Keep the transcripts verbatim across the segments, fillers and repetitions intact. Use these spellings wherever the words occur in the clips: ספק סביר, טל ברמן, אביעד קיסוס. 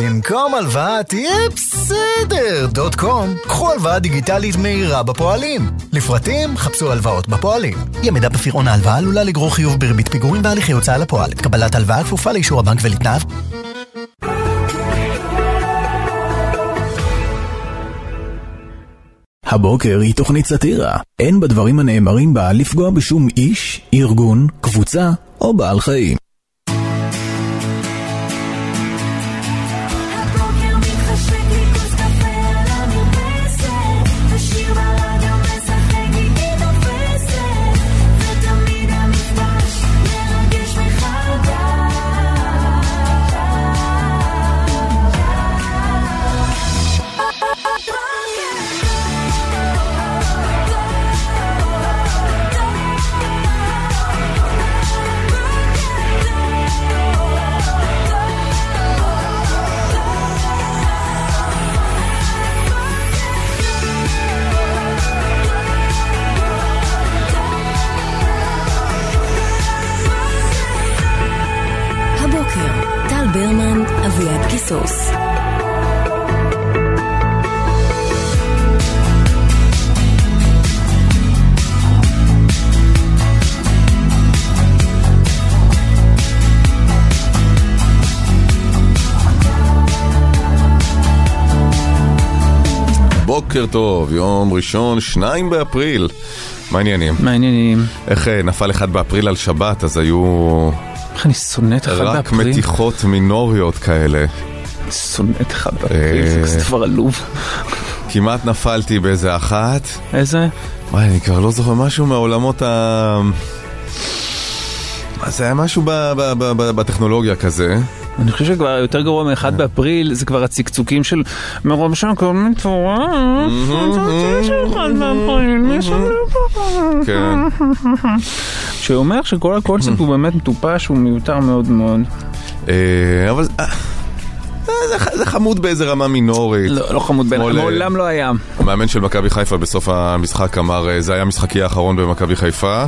במקום הלוואת יהיה בסדר דוט קום, קחו הלוואה דיגיטלית מהירה בפועלים. לפרטים חפשו הלוואות בפועלים. ימידה בפירעון ההלוואה עלולה לגרור חיוב ברבית פיגורים והליכי הוצאה לפועל. קבלת הלוואה כפופה לאישור הבנק ולתנאיו. הבוקר היא תוכנית סתירה. אין בדברים הנאמרים בה לפגוע בשום איש, ארגון, קבוצה או בעל חיים. טל ברמן, אביעד קיסוס. בוקר טוב, יום ראשון, שניים באפריל. מה העניינים? מה העניינים? איך נפל אחד באפריל על שבת, אז היו... איך אני שונא את אחד באפריל? רק מתיחות מינוריות כאלה. שונא את אחד באפריל, זה כבר עלוב. כמעט נפלתי באיזה אחת. איזה? מה, אני כבר לא זוכר משהו מהעולמות ה... זה היה משהו בטכנולוגיה כזה. אני חושב שכבר יותר גרוע מאחד באפריל, זה כבר הצקצוקים של מרוב שם כבר מתפורר, שאומר שכל הקונספט הוא באמת מטופש, הוא מיותר מאוד מאוד. אבל זה חמוד באיזה רמה מינורית. לא חמוד, בעולם לא היה. המאמן של מכבי חיפה בסוף המשחק אמר, זה היה המשחקי האחרון במכבי חיפה,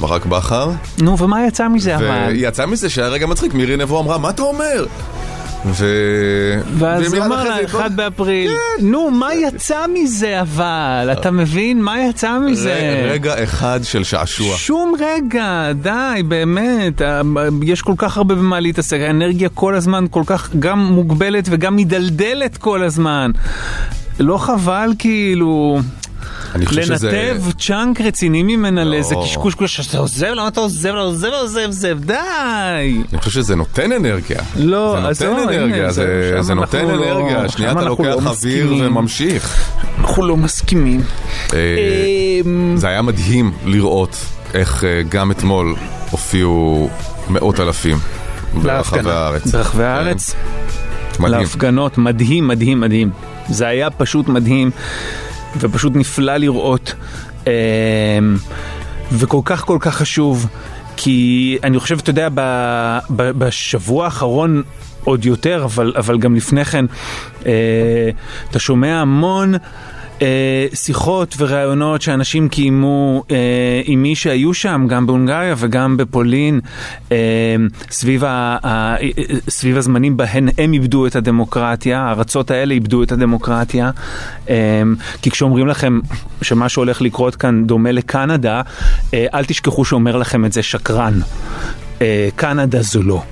ברק בחר. נו, ומה יצא מזה? יצא מזה שהיה רגע מצחיק, מירי נבוא אמרה, מה אתה אומר? ואז אמר לה, אחד באפריל, נו, מה יצא מזה אבל? אתה מבין? מה יצא מזה? רגע אחד של שעשוע. שום רגע, די, באמת. יש כל כך הרבה במה להתעסק. האנרגיה כל הזמן כל כך גם מוגבלת וגם מדלדלת כל הזמן. לא חבל כאילו... לנתב צ'אנק רציני ממנה לאיזה קשקוש קוש, אתה עוזב, למה אתה עוזב, עוזב, עוזב, עוזב, די. אני חושב שזה נותן אנרגיה. לא, זה נותן אנרגיה, זה נותן אנרגיה, שנייה אתה לוקח אוויר וממשיך. אנחנו לא מסכימים. זה היה מדהים לראות איך גם אתמול הופיעו מאות אלפים ברחבי הארץ. ברחבי הארץ? להפגנות, מדהים, מדהים, מדהים. זה היה פשוט מדהים. ופשוט נפלא לראות, וכל כך כל כך חשוב, כי אני חושב, אתה יודע, בשבוע האחרון עוד יותר, אבל, אבל גם לפני כן, אתה שומע המון שיחות ורעיונות שאנשים קיימו עם מי שהיו שם, גם בהונגריה וגם בפולין, סביב, ה, סביב הזמנים בהן הם איבדו את הדמוקרטיה, הארצות האלה איבדו את הדמוקרטיה, כי כשאומרים לכם שמה שהולך לקרות כאן דומה לקנדה, אל תשכחו שאומר לכם את זה שקרן. קנדה זו לא.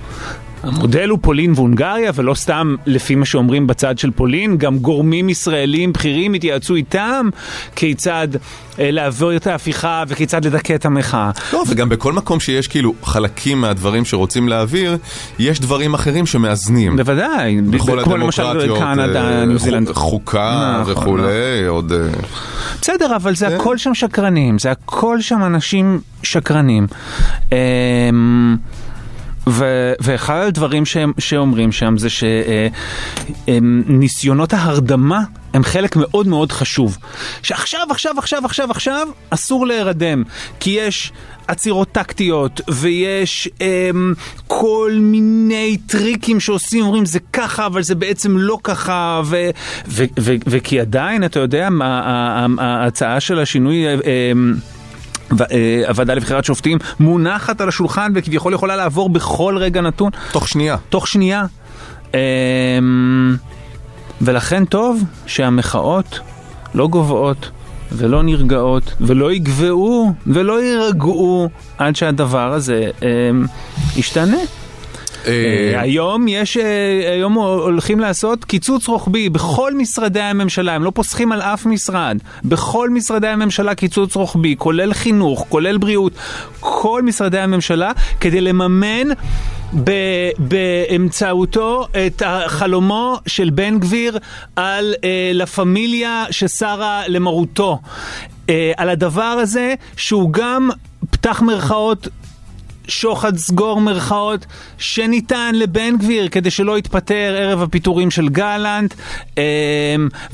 המודל הוא פולין והונגריה, ולא סתם לפי מה שאומרים בצד של פולין, גם גורמים ישראלים בכירים התייעצו איתם כיצד לעבור את ההפיכה וכיצד לדכא את המחאה. לא, וגם בכל מקום שיש כאילו חלקים מהדברים שרוצים להעביר, יש דברים אחרים שמאזנים. בוודאי. כמו למשל קנדה, ניו זילנד. חוקה וכולי, עוד... בסדר, אבל זה הכל שם שקרנים, זה הכל שם אנשים שקרנים. אממ... ו- ואחד הדברים שהם, שאומרים שם זה שניסיונות ההרדמה הם חלק מאוד מאוד חשוב. שעכשיו, עכשיו, עכשיו, עכשיו, עכשיו, אסור להירדם, כי יש עצירות טקטיות, ויש אמ, כל מיני טריקים שעושים, אומרים, זה ככה, אבל זה בעצם לא ככה, ו, ו, ו, וכי עדיין, אתה יודע, ההצעה של השינוי... אמ, הוועדה לבחירת שופטים מונחת על השולחן וכביכול יכולה לעבור בכל רגע נתון. תוך שנייה. תוך שנייה. ולכן טוב שהמחאות לא גובעות ולא נרגעות ולא יגבעו ולא ירגעו עד שהדבר הזה אה, ישתנה. היום יש, היום הולכים לעשות קיצוץ רוחבי בכל משרדי הממשלה, הם לא פוסחים על אף משרד, בכל משרדי הממשלה קיצוץ רוחבי, כולל חינוך, כולל בריאות, כל משרדי הממשלה, כדי לממן באמצעותו את חלומו של בן גביר על לפמיליה ששרה למרותו, על הדבר הזה שהוא גם פתח מרכאות שוחד, סגור מרכאות, שניתן לבן גביר כדי שלא יתפטר ערב הפיטורים של גלנט,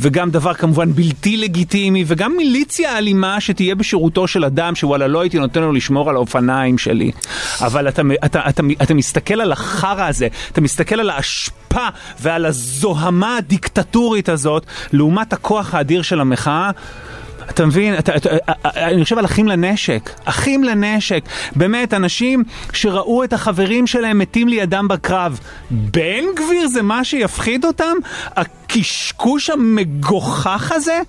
וגם דבר כמובן בלתי לגיטימי, וגם מיליציה אלימה שתהיה בשירותו של אדם שוואלה לא הייתי נותן לו לשמור על האופניים שלי. אבל אתה, אתה, אתה, אתה מסתכל על החרה הזה, אתה מסתכל על ההשפעה ועל הזוהמה הדיקטטורית הזאת לעומת הכוח האדיר של המחאה. אתה מבין, אתה, אתה, אני חושב על אחים לנשק, אחים לנשק, באמת אנשים שראו את החברים שלהם מתים לידם בקרב, בן גביר זה מה שיפחיד אותם? הקשקוש המגוחך הזה?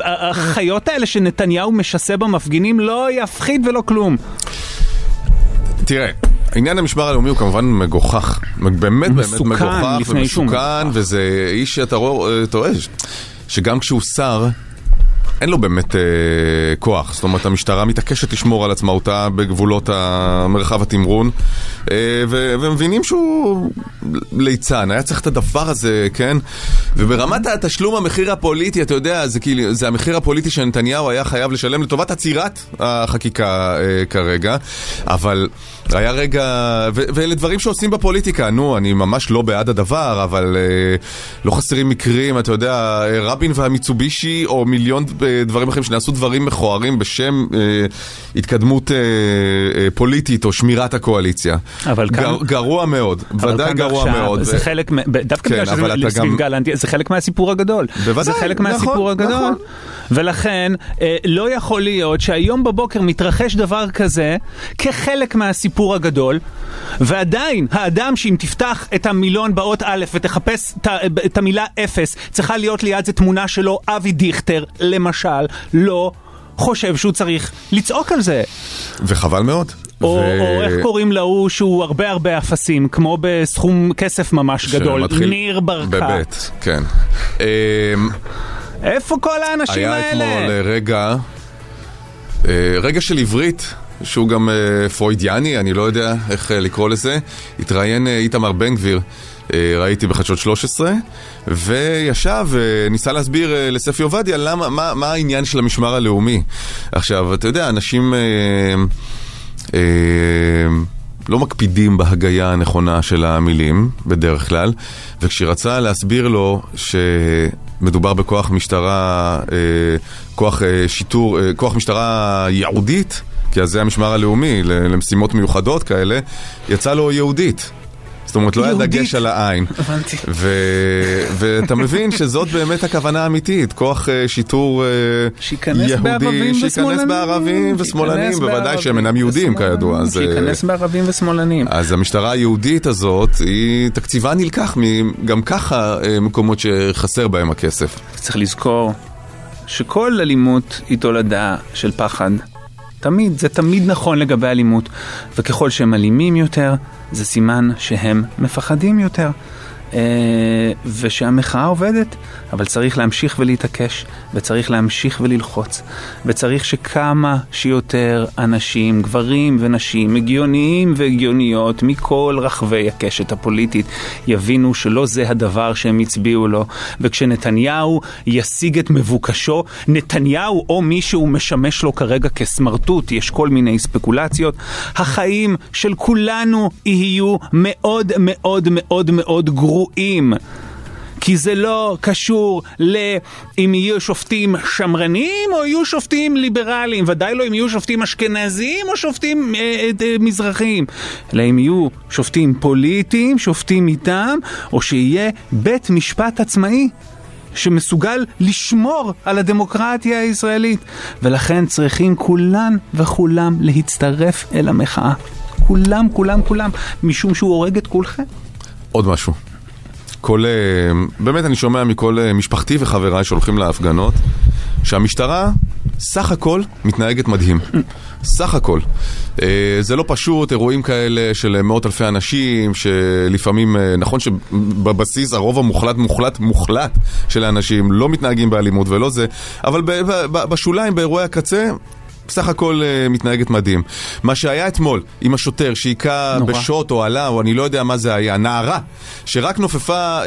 החיות האלה שנתניהו משסה במפגינים לא יפחיד ולא כלום. תראה, עניין המשמר הלאומי הוא כמובן מגוחך, באמת באמת מגוחך ומסוכן, וזה איש שאתה רואה שגם כשהוא שר אין לו באמת אה, כוח. זאת אומרת, המשטרה מתעקשת לשמור על עצמאותה בגבולות המרחב התמרון, אה, ו- ומבינים שהוא ליצן, היה צריך את הדבר הזה, כן? וברמת התשלום המחיר הפוליטי, אתה יודע, זה, כאילו, זה המחיר הפוליטי שנתניהו היה חייב לשלם לטובת עצירת החקיקה אה, כרגע, אבל היה רגע, ו- ואלה דברים שעושים בפוליטיקה, נו, אני ממש לא בעד הדבר, אבל אה, לא חסרים מקרים, אתה יודע, רבין והמיצובישי, או מיליון דברים אחרים שנעשו דברים מכוערים בשם אה, התקדמות אה, אה, פוליטית או שמירת הקואליציה. אבל כאן, גר, גרוע מאוד, ודאי גרוע עכשיו, מאוד. זה ו... חלק, מ... דווקא כן, שזה לסביב גם... גלנט, זה חלק מהסיפור הגדול. בוודאי, זה חלק נכון, מהסיפור הגדול. נכון. ולכן אה, לא יכול להיות שהיום בבוקר מתרחש דבר כזה כחלק מהסיפור הגדול, ועדיין האדם שאם תפתח את המילון באות א' ותחפש ת, את המילה אפס, צריכה להיות ליד זה תמונה שלו אבי דיכטר, למשל, לא חושב שהוא צריך לצעוק על זה. וחבל מאוד. או, ו... או איך קוראים לו שהוא הרבה הרבה אפסים, כמו בסכום כסף ממש גדול. ניר ברקת. בבית, כן. איפה כל האנשים היה האלה? היה אתמול רגע, רגע של עברית, שהוא גם פרוידיאני, אני לא יודע איך לקרוא לזה, התראיין איתמר בן גביר, ראיתי בחדשות שלוש עשרה, וישב וניסה להסביר לספי עובדיה למה, מה, מה העניין של המשמר הלאומי. עכשיו, אתה יודע, אנשים אה, אה, לא מקפידים בהגייה הנכונה של המילים, בדרך כלל, וכשרצה להסביר לו ש... מדובר בכוח משטרה, כוח שיטור, כוח משטרה יהודית, כי אז זה המשמר הלאומי, למשימות מיוחדות כאלה, יצא לו יהודית. זאת אומרת, לא היה דגש על העין. הבנתי. ואתה מבין שזאת באמת הכוונה האמיתית, כוח שיטור יהודי, שיכנס בערבים ושמאלנים, בוודאי שהם אינם יהודים כידוע. שיכנס בערבים ושמאלנים. אז המשטרה היהודית הזאת, היא תקציבה נלקח גם ככה מקומות שחסר בהם הכסף. צריך לזכור שכל אלימות היא תולדה של פחד. תמיד, זה תמיד נכון לגבי אלימות, וככל שהם אלימים יותר, זה סימן שהם מפחדים יותר, ושהמחאה עובדת, אבל צריך להמשיך ולהתעקש, וצריך להמשיך וללחוץ, וצריך שכמה שיותר אנשים, גברים ונשים, הגיוניים והגיוניות, מכל רחבי הקשת הפוליטית, יבינו שלא זה הדבר שהם הצביעו לו, וכשנתניהו ישיג את מבוקשו, נתניהו או מישהו משמש לו כרגע כסמרטוט, יש כל מיני ספקולציות, החיים של כולנו יהיו מאוד מאוד מאוד מאוד גרועים, כי זה לא קשור לאם יהיו שופטים שמרנים או יהיו שופטים ליברליים, ודאי לא אם יהיו שופטים אשכנזיים או שופטים אה, אה, מזרחיים, אלא אם יהיו שופטים פוליטיים, שופטים איתם, או שיהיה בית משפט עצמאי שמסוגל לשמור על הדמוקרטיה הישראלית, ולכן צריכים כולן וכולם להצטרף אל המחאה, כולם כולם כולם, משום שהוא הורג את כולכם. עוד משהו, כל, באמת אני שומע מכל משפחתי וחבריי שהולכים להפגנות, שהמשטרה סך הכל מתנהגת מדהים. סך הכל. זה לא פשוט, אירועים כאלה של מאות אלפי אנשים, שלפעמים, נכון שבבסיס הרוב המוחלט, מוחלט, מוחלט של האנשים לא מתנהגים באלימות ולא זה, אבל בשוליים, באירועי הקצה, בסך הכל מתנהגת מדהים. מה שהיה אתמול עם השוטר שהיכה בשוט או עלה, או אני לא יודע מה זה היה, נערה שרק נופפה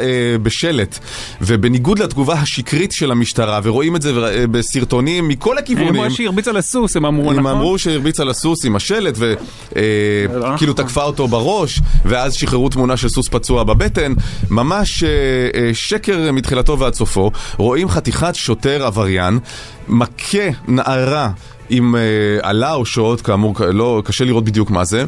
בשלט, ובניגוד לתגובה השקרית של המשטרה, ורואים את זה בסרטונים מכל הכיוונים. הם אמרו שהרביץ על הסוס, הם אמרו, נכון? הם אמרו שהרביץ על הסוס עם השלט, וכאילו תקפה אותו בראש, ואז שחררו תמונה של סוס פצוע בבטן. ממש שקר מתחילתו ועד סופו. רואים חתיכת שוטר עבריין, מכה נערה, עם עלה או שעות, כאמור, לא, קשה לראות בדיוק מה זה,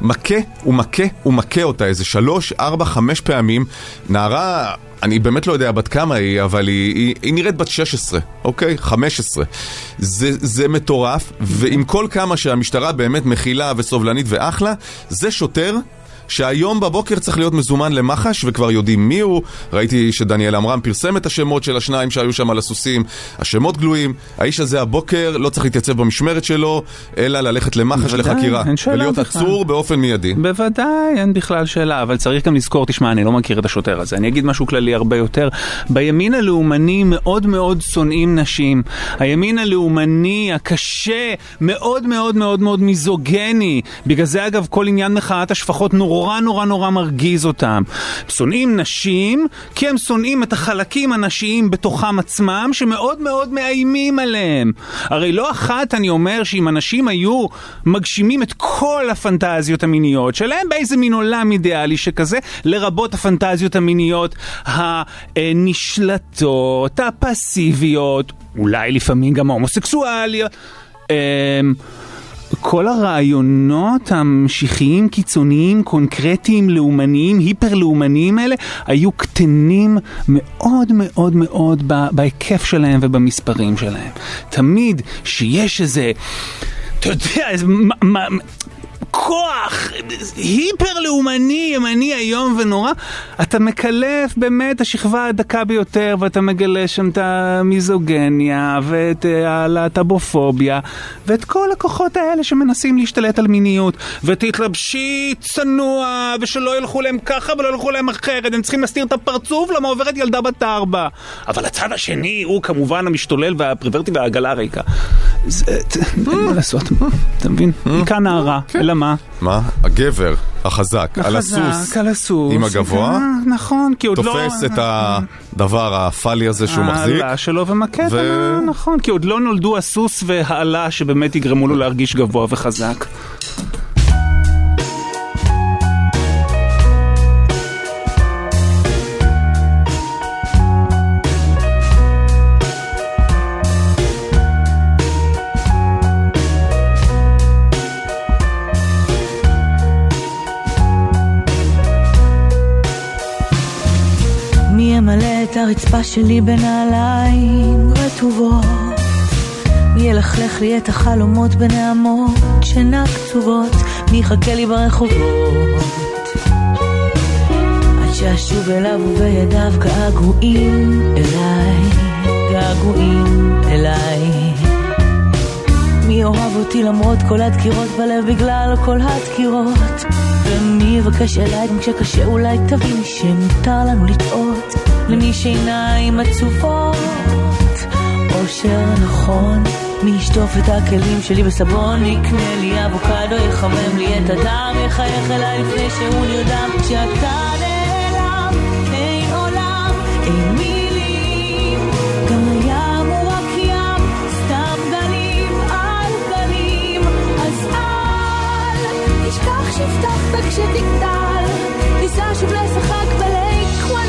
מכה ומכה ומכה אותה, איזה שלוש, ארבע, חמש פעמים, נערה, אני באמת לא יודע בת כמה היא, אבל היא, היא, היא נראית בת שש עשרה, אוקיי? חמש עשרה. זה, זה מטורף, ועם כל כמה שהמשטרה באמת מכילה וסובלנית ואחלה, זה שוטר, שהיום בבוקר צריך להיות מזומן למחש, וכבר יודעים מי הוא. ראיתי שדניאל אמרם פרסם את השמות של השניים שהיו שם על הסוסים. השמות גלויים. האיש הזה הבוקר לא צריך להתייצב במשמרת שלו, אלא ללכת למחש לחקירה. ולהיות עצור באופן מיידי. בוודאי, אין בכלל שאלה. אבל צריך גם לזכור, תשמע, אני לא מכיר את השוטר הזה. אני אגיד משהו כללי הרבה יותר. בימין הלאומני מאוד מאוד שונאים נשים. הימין הלאומני הקשה, מאוד מאוד מאוד מאוד מיזוגני. בגלל זה, אגב, כל עניין מחאת השפחות נורא. נורא נורא נורא מרגיז אותם. שונאים נשים, כי הם שונאים את החלקים הנשיים בתוכם עצמם, שמאוד מאוד מאיימים עליהם. הרי לא אחת אני אומר שאם אנשים היו מגשימים את כל הפנטזיות המיניות שלהם, באיזה מין עולם אידיאלי שכזה, לרבות הפנטזיות המיניות הנשלטות, הפסיביות, אולי לפעמים גם ההומוסקסואליות, אממ... כל הרעיונות המשיחיים, קיצוניים, קונקרטיים, לאומניים, היפר-לאומניים האלה, היו קטנים מאוד מאוד מאוד בהיקף שלהם ובמספרים שלהם. תמיד שיש איזה, אתה יודע, איזה... כוח, היפר-לאומני, ימני, היום ונורא, אתה מקלף באמת השכבה הדקה ביותר, ואתה מגלה שם את המיזוגניה, ואת הלהט"בופוביה, ואת כל הכוחות האלה שמנסים להשתלט על מיניות, ותתלבשי צנוע, ושלא ילכו להם ככה, ולא ילכו להם אחרת, הם צריכים להסתיר את הפרצוף, למה עוברת ילדה בת ארבע. אבל הצד השני הוא כמובן המשתולל, והפריברטי והעגלה הריקה. אין מה לעשות, אתה מבין? היא כאן נערה, אלא מה? מה? הגבר, החזק, על הסוס, עם הגבוה, תופס את הדבר האפלי הזה שהוא מחזיק. העלה שלו ומקט, נכון, כי עוד לא נולדו הסוס והעלה שבאמת יגרמו לו להרגיש גבוה וחזק. הרצפה שלי בנעליים רטובות, מי ילכלך לי את החלומות בנעמות שינה קצובות, מי יחכה לי ברחובות עד שאשוב אליו ובידיו געגועים אליי, געגועים אליי, מי אוהב אותי למרות כל הדקירות בלב בגלל כל הדקירות, ומי יבקש אליי גם כשקשה, אולי תבין שמותר לנו לטעות, למי שעיניים עצובות אושר נכון, מי ישטוף את הכלים שלי בסבון, יקנה לי אבוקדו, יחמם לי את הדם, יחייך אליי לפני שהוא נרדם, כשאתה נעלם אין עולם, אין מילים, גם הים הוא רק ים, סתם גלים על גלים, אז אל תשכח שהבטחת כשתגדל, ניסה שוב לשחק בלי קוואלקה,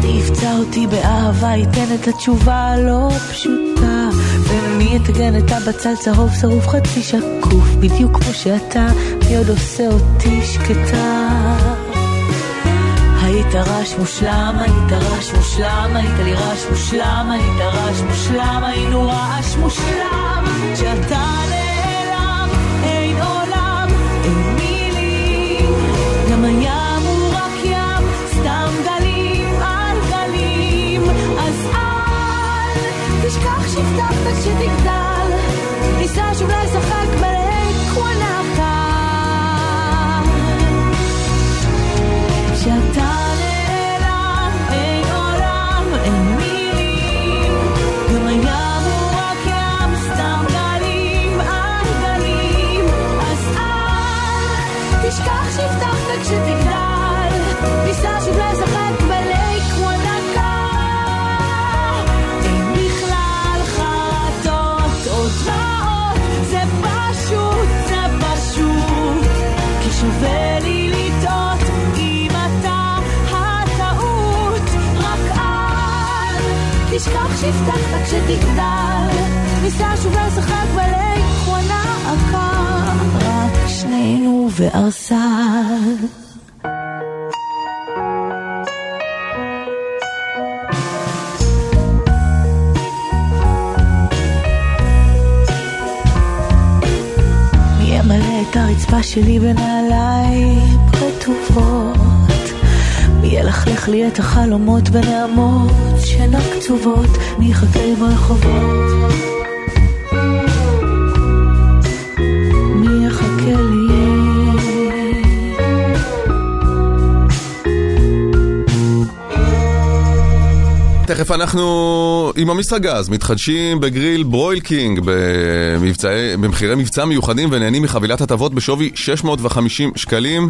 תפצע אותי באהבה, ייתן את התשובה לא פשוטה, ומי יתגן את הבצל צהוב שרוף חצי שקוף בדיוק כמו שאתה, מי עוד עושה אותי שקטה, היית רש מושלם, היית רש מושלם, היית לי רש מושלם, היית רש מושלם, היינו רש מושלם, שאתה נעלם, אין עולם, אין מילים, תשכח שהבטחת וכשתגדל ניסה שוב לשחק בלי כמו דקה. אין בכלל חטות או דמעות, זה פשוט, זה פשוט, כי שווה לי לטעות אם אתה הטעות. רק אל תשכח שהבטחת כשתגדל ניסה שוב לשחק בלי כמו דקה. שנינו וארסל נהיה מלא את הרצפה שלי בנעליים רטובות, מילחלך לי את החלומות בנעמות שינה קצובות, נחכה ברחובות תכף. אנחנו עם המסרגז מתחדשים בגריל ברויל קינג במחירי מבצע מיוחדים ונהנים מחבילת הטבות בשווי שש מאות וחמישים שקלים,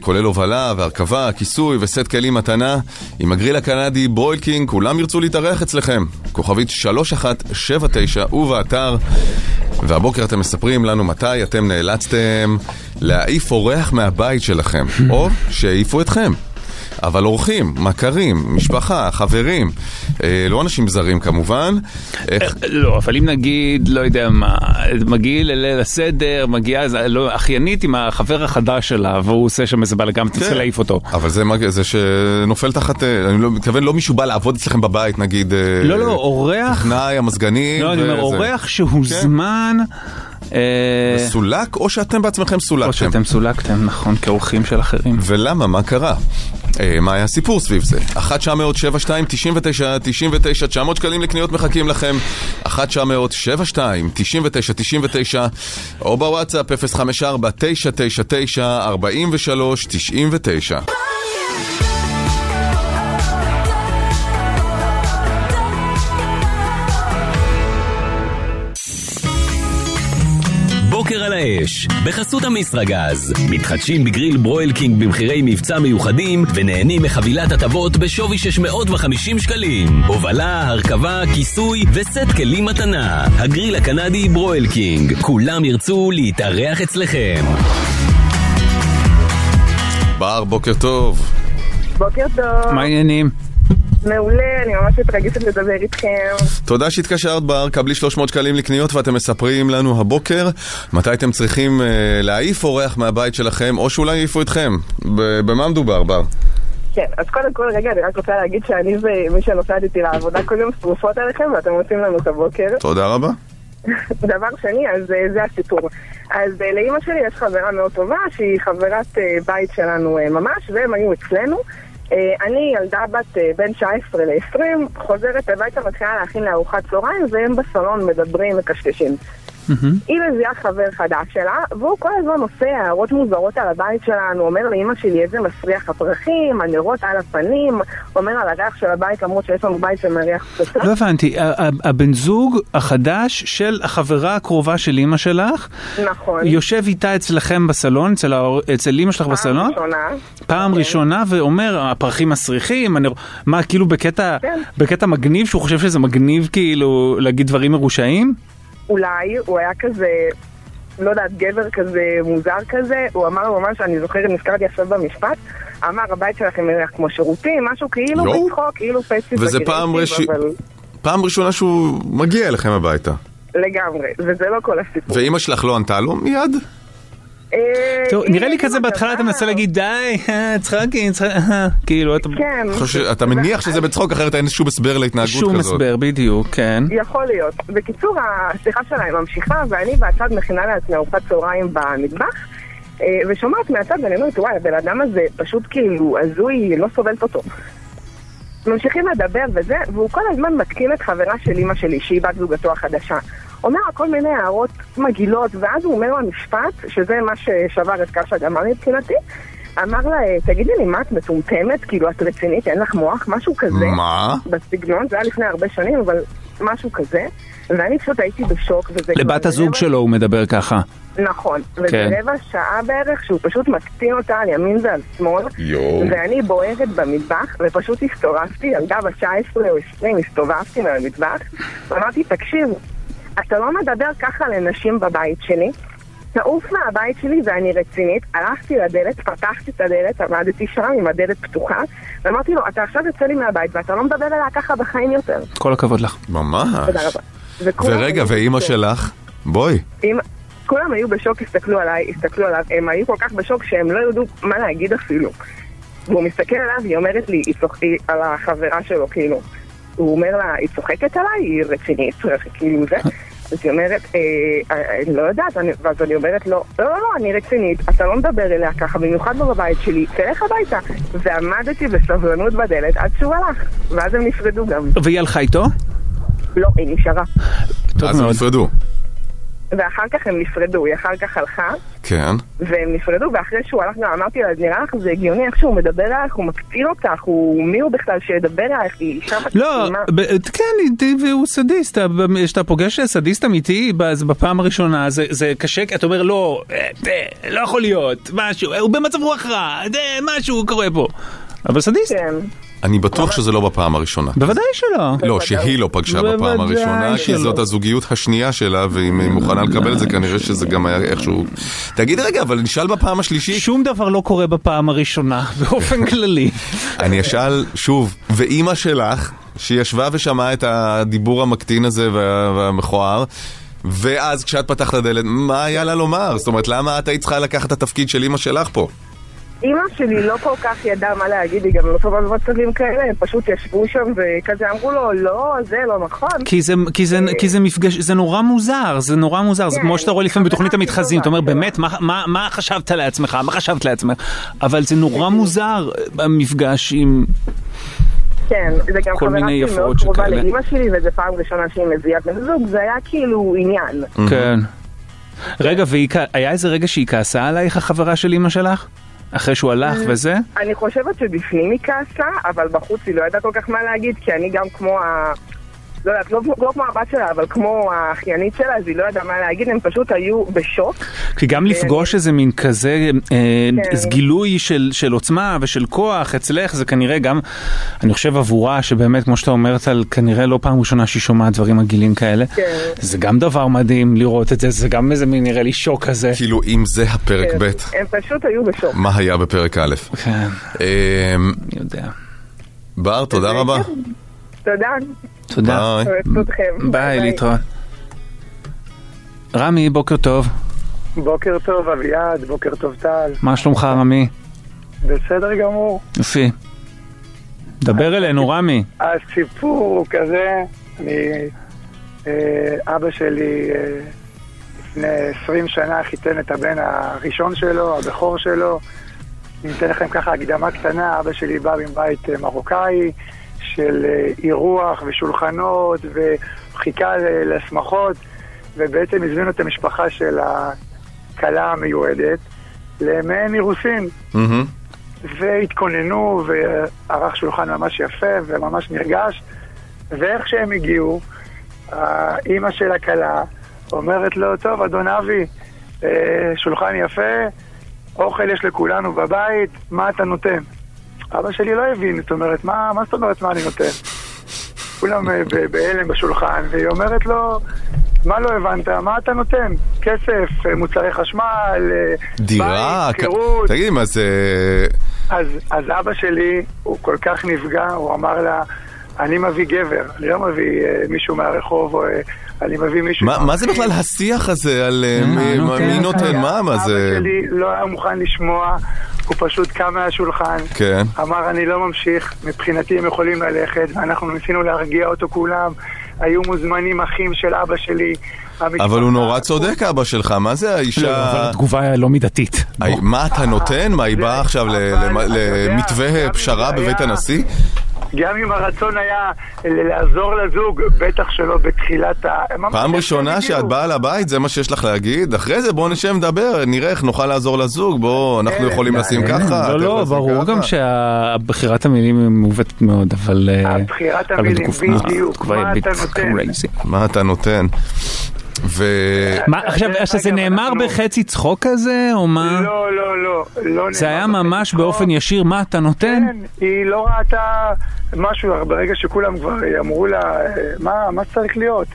כולל הובלה והרכבה, כיסוי וסט כלים מתנה. עם הגריל הקנדי ברויל קינג כולם ירצו להתארח אצלכם, כוכבית שלוש אחת שבע תשע ובאתר. והבוקר אתם מספרים לנו מתי אתם נאלצתם להעיף אורח מהבית שלכם או שהעיפו אתכם. אבל אורחים, מכרים, משפחה, חברים, אה, לא אנשים זרים כמובן. איך... לא, אבל אם נגיד, לא יודע מה, מגיע לליל הסדר, מגיעה לא, אחיינית עם החבר החדש שלה, והוא עושה שם איזה בלגן, אתה צריך להעיף אותו. אבל זה, זה שנופל תחת, אני לא, מתכוון, לא מישהו בא לעבוד אצלכם בבית, נגיד... לא, לא, אורח... תכנאי, המסגנים... לא, אני אומר, אורח שהוזמן... סולק, או שאתם בעצמכם סולקתם. או שאתם סולקתם, נכון, כאורחים של אחרים. ולמה? מה קרה? מה היה הסיפור סביב זה? אחת תשע אפס אפס שבע שתיים תשע תשע תשע תשע מאות שקלים לקניות מחכים לכם. אחת תשע אפס אפס שבע שתיים תשע תשע תשע תשע או בוואטסאפ אפס חמש ארבע תשע תשע תשע ארבע שלוש תשע תשע. בוקר על האש, בחסות המסרגז. מתחדשים בגריל ברויל קינג במחירי מבצע מיוחדים ונהנים מחבילת הטבות בשווי שש מאות וחמישים שקלים. הובלה, הרכבה, כיסוי וסט כלים מתנה. הגריל הקנדי ברויל קינג. כולם ירצו להתארח אצלכם. בר, בוקר טוב. בוקר טוב. מה העניינים? מעולה, אני ממש מתרגשת לדבר איתכם. תודה שהתקשרת בר, קבלי שלוש מאות שקלים לקניות, ואתם מספרים לנו הבוקר מתי אתם צריכים להעיף אורח מהבית שלכם, או שאולי יעיפו אתכם. במה מדובר, בר? כן, אז קודם כל, רגע, אני רק רוצה להגיד שאני ומי שנוסעת איתי לעבודה כל יום שרופות עליכם, ואתם מוצאים לנו את הבוקר. תודה רבה. דבר שני, אז זה הסיפור. אז לאמא שלי יש חברה מאוד טובה, שהיא חברת בית שלנו ממש, והם היו אצלנו. אני ילדה בת בין תשע עשרה לעשרים, חוזרת הביתה מתחילה להכין לארוחת צהריים, והם בסלון מדברים וקשקשים. היא מביאה חבר חדש שלה, והוא כל הזמן עושה הערות מוזרות על הבית שלנו, אומר לאמא שלי איזה מסריח הפרחים, הנרות על הפנים, אומר על הריח של הבית, למרות שיש לנו בית שמריח פצצה. לא הבנתי, הבן זוג החדש של החברה הקרובה של אמא שלך, נכון. יושב איתה אצלכם בסלון, אצל אמא שלך בסלון? פעם ראשונה. פעם ראשונה, ואומר הפרחים מסריחים, מה, כאילו בקטע, בקטע מגניב, שהוא חושב שזה מגניב כאילו להגיד דברים מרושעים? אולי, הוא היה כזה, לא יודעת, גבר כזה, מוזר כזה, הוא אמר לו ממש, אני זוכרת, נזכרתי עכשיו במשפט, אמר, הבית שלכם מריח כמו שירותים, משהו כאילו בצחוק, כאילו פסטיבל. וזה פעם ראשונה, פעם ראשונה שהוא מגיע אליכם הביתה. לגמרי, וזה לא כל הסיפור. ואמא שלך לא ענתה לו מיד? טוב, נראה לי כזה בהתחלה אתה מנסה להגיד די, צחקי, כאילו אתה מניח שזה בצחוק, אחרת אין שום הסבר להתנהגות כזאת. שום הסבר, בדיוק, כן. יכול להיות. בקיצור, השיחה שלה היא ממשיכה, ואני והצד מכינה לעצמי ארוחת צהריים במטבח, ושומעת מהצד, ואני אומרת, וואי, הבן אדם הזה פשוט כאילו הזוי, לא סובלת אותו. ממשיכים לדבר וזה, והוא כל הזמן מתקין את חברה של אמא שלי, שהיא בת זוגתו החדשה. אומר כל מיני הערות מגילות, ואז הוא אומר לו המשפט, שזה מה ששבר את קשה גמר מבחינתי, אמר לה, תגידי לי, מה את מטומטמת? כאילו, את רצינית, אין לך מוח, משהו כזה. מה? בסגנון, זה היה לפני הרבה שנים, אבל משהו כזה. ואני פשוט הייתי בשוק. לבת הזוג שלו הוא מדבר ככה. נכון, וזה רבע שעה בערך שהוא פשוט מקטין אותה על ימין ועל שמאל, ואני בוערת במטבח ופשוט הסתובבתי, על גב תשע עשרה או עשרים הסתובבתי מהמטבח ואמרתי, תקשיב, אתה לא מדבר ככה לנשים בבית שלי, תעוף מהבית שלי. ואני רצינית, הלכתי לדלת, פתחתי את הדלת, עמדתי שם עם הדלת פתוחה ואמרתי לו, אתה עכשיו יוצא לי מהבית ואתה לא מדבר אליה ככה בחיים יותר. כל הכבוד לך, ממש. ורגע, ואימא שלך? בואי. כולם היו בשוק, הסתכלו עליי, הסתכלו עליו, הם היו כל כך בשוק שהם לא יודעו מה להגיד אפילו. והוא מסתכל עליו, היא אומרת לי, היא על החברה שלו, כאילו. הוא אומר לה, היא צוחקת עליי, היא רצינית, כאילו זה. אז היא אומרת, אני לא יודעת, ואז אני אומרת לו, לא, לא, אני רצינית, אתה לא מדבר אליה ככה, במיוחד בבית שלי, תלך הביתה. ועמדתי בסבלנות בדלת עד שהוא הלך, ואז הם נפרדו גם. והיא הלכה איתו? לא, היא נשארה. אז הם נפרדו. ואחר כך הם נפרדו, היא אחר כך הלכה, כן. והם נפרדו, ואחרי שהוא הלך גם אמרתי לה, נראה לך זה הגיוני, איך שהוא מדבר עליך, הוא מקטיר אותך, הוא מי הוא בכלל שידבר עליך, היא אישה מקטימה. לא, כן, והוא סדיסט, שאתה פוגש סדיסט אמיתי, בפעם הראשונה, זה קשה, אתה אומר, לא, לא יכול להיות, משהו, הוא במצב רוח רע, משהו קורה פה, אבל סדיסט. כן. אני בטוח שזה לא בפעם הראשונה. בוודאי שלא. לא, שהיא לא פגשה בפעם הראשונה, כי זאת הזוגיות השנייה שלה, והיא מוכנה לקבל את זה, כנראה שזה גם היה איכשהו... תגיד רגע, אבל נשאל בפעם השלישית. שום דבר לא קורה בפעם הראשונה, באופן כללי. אני אשאל שוב, ואימא שלך, שישבה ושמעה את הדיבור המקטין הזה והמכוער, ואז כשאת פתחת הדלת, מה היה לה לומר? זאת אומרת, למה את היית צריכה לקחת את התפקיד של אימא שלך פה? אמא שלי לא כל כך ידעה מה להגיד, היא גם לא טובה במצבים כאלה, הם פשוט ישבו שם וכזה אמרו לו, לא, זה לא נכון. כי זה, כי זה, כי זה מפגש, זה נורא מוזר, זה נורא מוזר, זה כמו שאתה רואה לפעמים בתוכנית המתחזים, אתה אומר, באמת, מה, מה, מה חשבת לעצמך, מה חשבת לעצמך, אבל זה נורא מוזר, המפגש עם... כן, זה גם חברה שהיא מאוד קרובה לאמא שלי, וזה פעם ראשונה שהיא מזיעה בן זוג, זה היה כאילו עניין. כן. רגע, והיה איזה רגע שהיא כעסה עלייך, החברה של אמא שלך? אחרי שהוא הלך וזה? אני חושבת שבפנים היא כעסה, אבל בחוץ היא לא ידעה כל כך מה להגיד, כי אני גם כמו ה... לא יודעת, לא, לא כמו הבת שלה, אבל כמו האחיינית שלה, אז היא לא ידעה מה להגיד, הם פשוט היו בשוק. כי גם לפגוש איזה מין כזה גילוי של, של עוצמה ושל כוח אצלך, זה כנראה גם, אני חושב עבורה, שבאמת, כמו שאתה אומרת, על כנראה לא פעם ראשונה שהיא שומעת דברים מגעילים כאלה, זה גם דבר מדהים לראות את זה, זה גם איזה מין נראה לי שוק כזה. כאילו, אם זה הפרק ב', הם פשוט היו בשוק. מה היה בפרק א'? כן. אני יודע. בר, תודה רבה. תודה. תודה. ביי, להתראות. רמי, בוקר טוב. בוקר טוב, אביעד, בוקר טוב טל. מה שלומך, רמי? בסדר גמור. יופי. דבר אלינו, רמי. הסיפור הוא כזה, אבא שלי לפני עשרים שנה חיתן את הבן הראשון שלו, הבכור שלו. אני אתן לכם ככה הקדמה קטנה, אבא שלי בא מבית מרוקאי, של אירוח ושולחנות וחיכה לסמכות, ובעצם הזמינו את המשפחה של הקלה המיועדת למעין אירוסין, והתכוננו וערך שולחן ממש יפה וממש נרגש. ואיך שהם הגיעו, האמא של הקלה אומרת לו, טוב אדון אבי, שולחן יפה, אוכל יש לכולנו בבית, מה אתה נותן? אבא שלי לא הבין, זאת אומרת, מה, מה זאת אומרת מה אני נותן? כולם באלם בשולחן, והיא אומרת לו, מה לא הבנת? מה אתה נותן? כסף, מוצרי חשמל, דירה, בית, קירות. תגיד, מה זה... אז, אז אבא שלי, הוא כל כך נפגע, הוא אמר לה, אני מביא גבר, אני לא מביא מישהו מהרחוב, או אני מביא מישהו... מה, מה זה בכלל השיח הזה על מי נותן? מה, מה זה... אבא שלי לא היה מוכן לשמוע... הוא פשוט קם מהשולחן, כן. אמר אני לא ממשיך, מבחינתי הם יכולים ללכת, ואנחנו ניסינו להרגיע אותו כולם, היו מוזמנים אחים של אבא שלי. אבל הוא נורא צודק אבא שלך, מה זה האישה? לא, אבל התגובה היא לא מידתית. מה אתה נותן? מה היא באה עכשיו למתווה פשרה בבית הנשיא? גם אם הרצון היה לעזור לזוג, בטח שלא בתחילת ה... פעם ראשונה שאת באה לבית, זה מה שיש לך להגיד? אחרי זה בואו נשם לדבר, נראה איך נוכל לעזור לזוג, בואו, אנחנו יכולים לשים ככה. לא, לא, ברור גם שהבחירת המילים היא מעוות מאוד, אבל... הבחירת המילים בדיוק, מה אתה נותן? מה אתה נותן? עכשיו, שזה נאמר בחצי צחוק כזה, או מה? לא, לא, לא. זה היה ממש באופן ישיר, מה אתה נותן? כן, היא לא ראתה משהו, ברגע שכולם כבר אמרו לה, מה צריך להיות?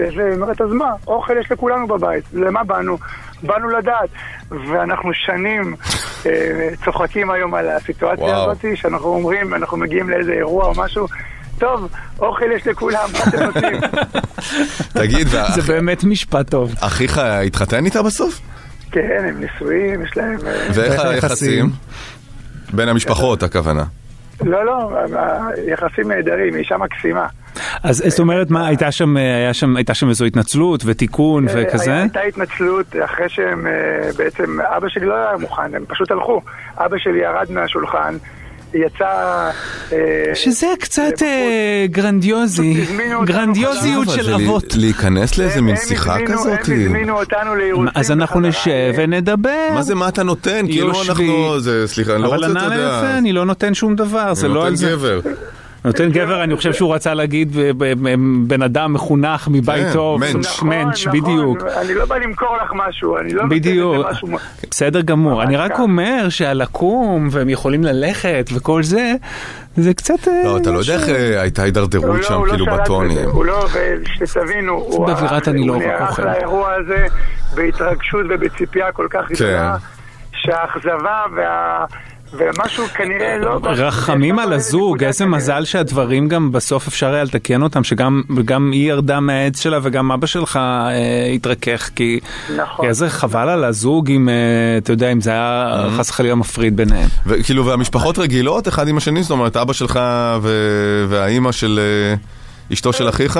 אז מה? אוכל יש לכולנו בבית, למה באנו? באנו לדעת, ואנחנו שנים צוחקים היום על הסיטואציה הזאת, שאנחנו אומרים, אנחנו מגיעים לאיזה אירוע או משהו, טוב, אוכל יש לכולם, מה אתם נותנים? תגיד, זה באמת משפט טוב. אחיך התחתן איתה בסוף? כן, הם נשואים, יש להם... ואיך היחסים? בין המשפחות, הכוונה. לא, לא, היחסים נהדרים, אישה מקסימה. אז זאת אומרת, מה, הייתה שם, הייתה שם איזו התנצלות ותיקון וכזה? הייתה התנצלות אחרי שהם בעצם, אבא שלי לא היה מוכן, הם פשוט הלכו. אבא שלי ירד מהשולחן, יצא... שזה קצת גרנדיוזי, גרנדיוזיות של אבות. להיכנס לאיזה מין שיחה כזאת? הם הזמינו אותנו לירוצים. אז אנחנו נשב ונדבר. מה זה, מה אתה נותן? כאילו אנחנו... סליחה, אני לא רוצה לדעת. אבל ענה יפה, אני לא נותן שום דבר. אני נותן גבר. נותן גבר, אני חושב שהוא רצה להגיד בן אדם מחונך מבית טוב, מנץ', בדיוק. אני לא בא למכור לך משהו, אני לא בדיוק, בסדר גמור. אני רק אומר שהלקום והם יכולים ללכת וכל זה, זה קצת... לא, אתה לא יודע איך הייתה הידרדרות שם, כאילו בטונים. הוא לא, שתבינו, הוא נערך לאירוע הזה בהתרגשות ובציפייה כל כך גדולה, שהאכזבה וה... ומשהו כנראה לא... רחמים על הזוג, איזה מזל שהדברים גם בסוף אפשר היה לתקן אותם, שגם היא ירדה מהעץ שלה וגם אבא שלך התרכך, כי איזה חבל על הזוג אם, אתה יודע, אם זה היה חס וחלילה מפריד ביניהם. וכאילו, והמשפחות רגילות, אחד עם השני, זאת אומרת, אבא שלך והאימא של אשתו של אחיך?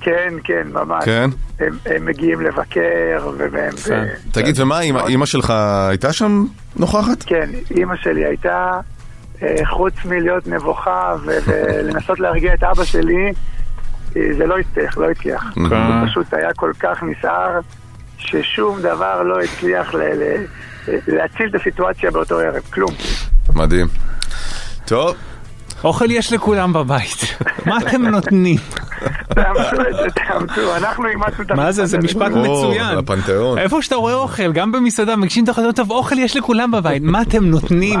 כן, כן, ממש. כן? הם מגיעים לבקר, והם... תגיד, ומה, אמא שלך הייתה שם נוכחת? כן, אמא שלי הייתה, חוץ מלהיות נבוכה ולנסות להרגיע את אבא שלי, זה לא הצליח, לא הצליח. הוא פשוט היה כל כך נסער, ששום דבר לא הצליח להציל את הסיטואציה באותו ערב, כלום. מדהים. טוב. אוכל יש לכולם בבית. מה אתם נותנים? מה זה? זה משפט מצוין. איפה שאתה רואה אוכל, גם במסעדה, מגשים את החזרות, טוב, אוכל יש לכולם בבית. מה אתם נותנים?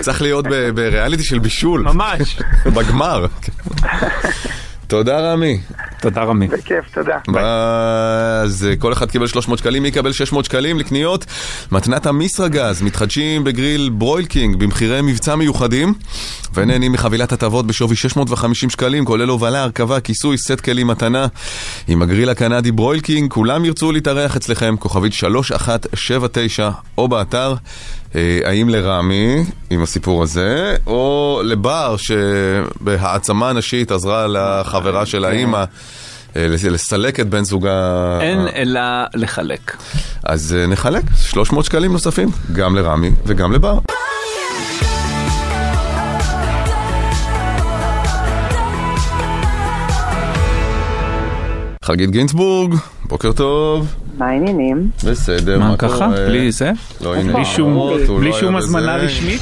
צריך להיות בריאליטי של בישול. ממש. בגמר. תודה רמי. תודה רמי. בכיף, תודה. אז כל אחד קיבל שלוש מאות שקלים, מי קיבל שש מאות שקלים לקניות? מתנת המסרגז, מתחדשים בגריל ברוילקינג, במחירי מבצע מיוחדים, ונהנים מחבילת הטבות בשווי שש מאות וחמישים שקלים, כולל הובלה, הרכבה, כיסוי, סט כלים מתנה. עם הגריל הקנדי ברוילקינג, כולם ירצו להתארח אצלכם, כוכבית שלוש אחת שבע תשע, או באתר. האם לרמי, עם הסיפור הזה, או לבר שבהעצמה נשית עזרה לחברה של האמא לסלק את בן זוגה? אין אלא לחלק. אז נחלק שלוש מאות שקלים נוספים, גם לרמי וגם לבר. חגית גינצבורג, בוקר טוב. מה העניינים? בסדר, מה ככה? בלי זה? בלי שום הזמנה רשמית?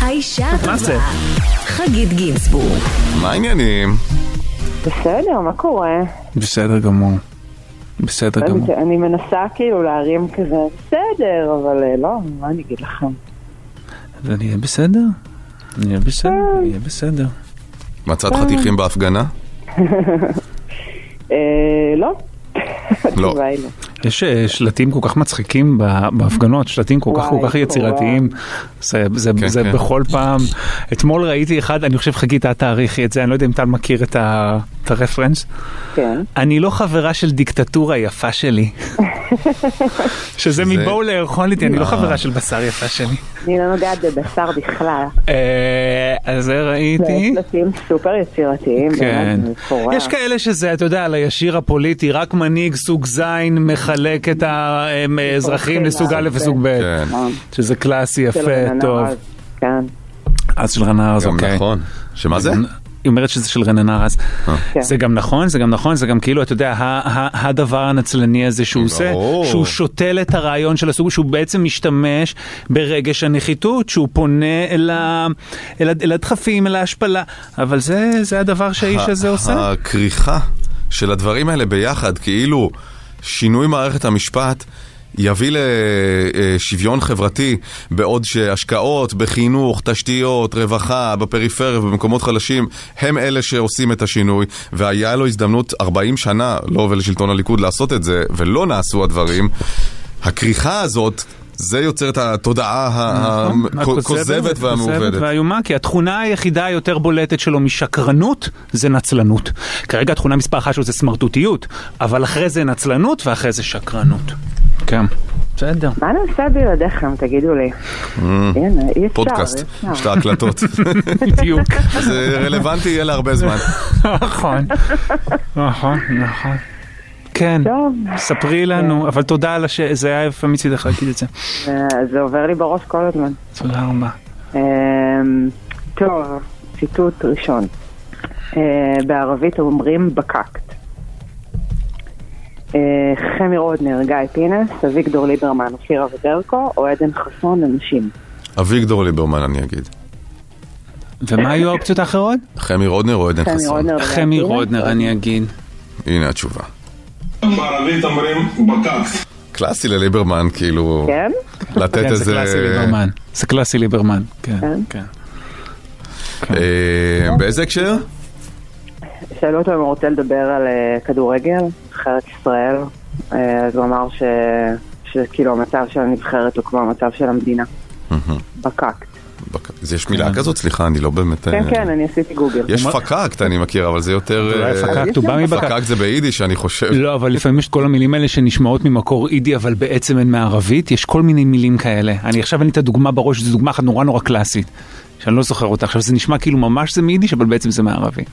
האישה הטובה, חגית גינצבורג. מה העניינים? בסדר, מה קורה? בסדר גמור. בסדר גמור. אני מנסה כאילו להרים כזה, בסדר, אבל לא, מה אני אגיד לכם? אני אהיה בסדר? אני אהיה בסדר? אני אהיה בסדר. מצאת חתיכים בהפגנה? לא. לא. יש שלטים כל כך מצחיקים בהפגנות, שלטים כל כך כל כך יצירתיים, זה בכל פעם. אתמול ראיתי אחד, אני חושב חגית את תאריכי את זה, אני לא יודע אם אתה מכיר את הרפרנס. אני לא חברה של דיקטטורה יפה שלי, שזה מבואו להירחון איתי, אני לא חברה של בשר יפה שלי, אני לא נוגעת בבשר בכלל. אז זה ראיתי שלטים סופר יצירתיים. יש כאלה שזה, אתה יודע, על הישיר הפוליטי, רק מנהיג סוג זין מחלק את האזרחים לסוג א' וסוג ב', שזה קלאסי, יפה, טוב. אז של רנה ארז, אוקיי. גם נכון. שמה זה? היא אומרת שזה של רנה ארז. זה גם נכון, זה גם נכון, זה גם כאילו, אתה יודע, הדבר הנצלני הזה שהוא עושה, שהוא שותל את הרעיון של הסוג, שהוא בעצם משתמש ברגש הנחיתות, שהוא פונה אל הדחפים, אל ההשפלה, אבל זה הדבר שהאיש הזה עושה. הכריכה של הדברים האלה ביחד, כאילו שינוי מערכת המשפט יביא לשוויון חברתי, בעוד שהשקעות בחינוך, תשתיות, רווחה, בפריפריה ובמקומות חלשים, הם אלה שעושים את השינוי, והיה לו הזדמנות ארבעים שנה, לא ולשלטון הליכוד, לעשות את זה, ולא נעשו הדברים. הכריכה הזאת, זה יוצר את התודעה הכוזבת והמעובדת. כי התכונה היחידה היותר בולטת שלו משקרנות זה נצלנות. כרגע התכונה מספר אחת שלו זה סמרטוטיות, אבל אחרי זה נצלנות ואחרי זה שקרנות. כן. בסדר. מה נעשה בלעדיכם, תגידו לי? פודקאסט, שתי הקלטות. בדיוק. זה רלוונטי, יהיה לה הרבה זמן. נכון. נכון, נכון. כן, ספרי לנו, אבל תודה על השאלה, זה היה יפה מצדך להגיד את זה. זה עובר לי בראש כל הזמן. תודה רבה. טוב, ציטוט ראשון. בערבית אומרים בקקט. חמי רודנר, גיא פינס, אביגדור ליברמן, אופירה ודרקו, או עדן חסון, אנשים. אביגדור ליברמן אני אגיד. ומה היו האופציות האחרות? חמי רודנר או עדן חסון? חמי רודנר אני אגיד. הנה התשובה. בערבית אומרים בקקט. קלאסי לליברמן, כאילו... כן? לתת איזה... זה קלאסי ליברמן. זה קלאסי ליברמן, כן. באיזה הקשר? שאלו אותו אם הוא רוצה לדבר על כדורגל, נבחרת ישראל, אז הוא אמר שכאילו המצב של הנבחרת הוא כמו המצב של המדינה. בקקט. אז יש מילה כזאת, סליחה, אני לא באמת... כן, כן, אני עשיתי גוגל. יש פקקט, אני מכיר, אבל זה יותר... פקקט, הוא בא מבקקט. פקקט זה ביידיש, אני חושב. לא, אבל לפעמים יש כל המילים האלה שנשמעות ממקור אידי, אבל בעצם הן מערבית, יש כל מיני מילים כאלה. אני עכשיו אני את הדוגמה בראש, זו דוגמה אחת נורא נורא קלאסית, שאני לא זוכר אותה. עכשיו זה נשמע כאילו ממש זה מיידיש, אבל בעצם זה מערבית.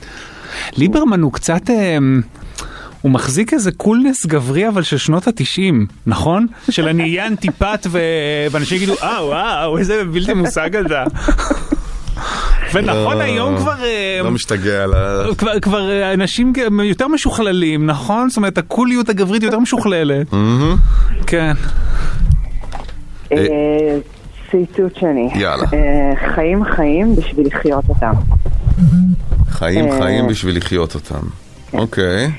ליברמן הוא קצת... הוא מחזיק איזה קולנס גברי, אבל של שנות התשעים, נכון? של עניין טיפת, ואנשים יגידו, אה, וואו, איזה בלתי מושג הזה. ונכון, היום כבר... לא משתגע על ה... כבר אנשים יותר משוכללים, נכון? זאת אומרת, הקוליות הגברית יותר משוכללת. כן. ציטוט שני. יאללה. חיים חיים בשביל לחיות אותם. חיים חיים בשביל לחיות אותם. אוקיי.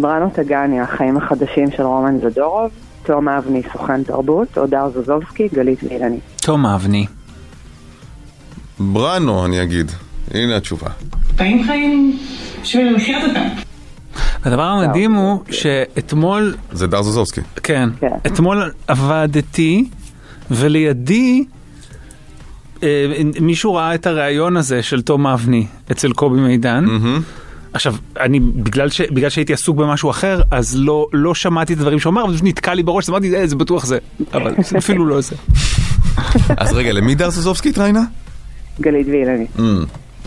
ברנו טגניה, החיים החדשים של רומן זדורוב, תום אבני, סוכן תרבות, אודר זוזובסקי, גלית מילני. תום אבני. ברנו, אני אגיד. הנה התשובה. חיים חיים בשביל לחיות אותם. הדבר המדהים הוא שאתמול... זה אודר זוזובסקי. כן. אתמול עבדתי, ולידי מישהו ראה את הרעיון הזה של תום אבני אצל קובי מידן. אהה. עכשיו, אני, בגלל ש, בגלל שהייתי עסוק במשהו אחר, אז לא, לא שמעתי את הדברים שאומר, אבל נתקע לי בראש, אמרתי, אה, זה בטוח זה. אבל זה אפילו לא זה. אז רגע, למי דר סוזובסקי התראיינה? גלית וילני.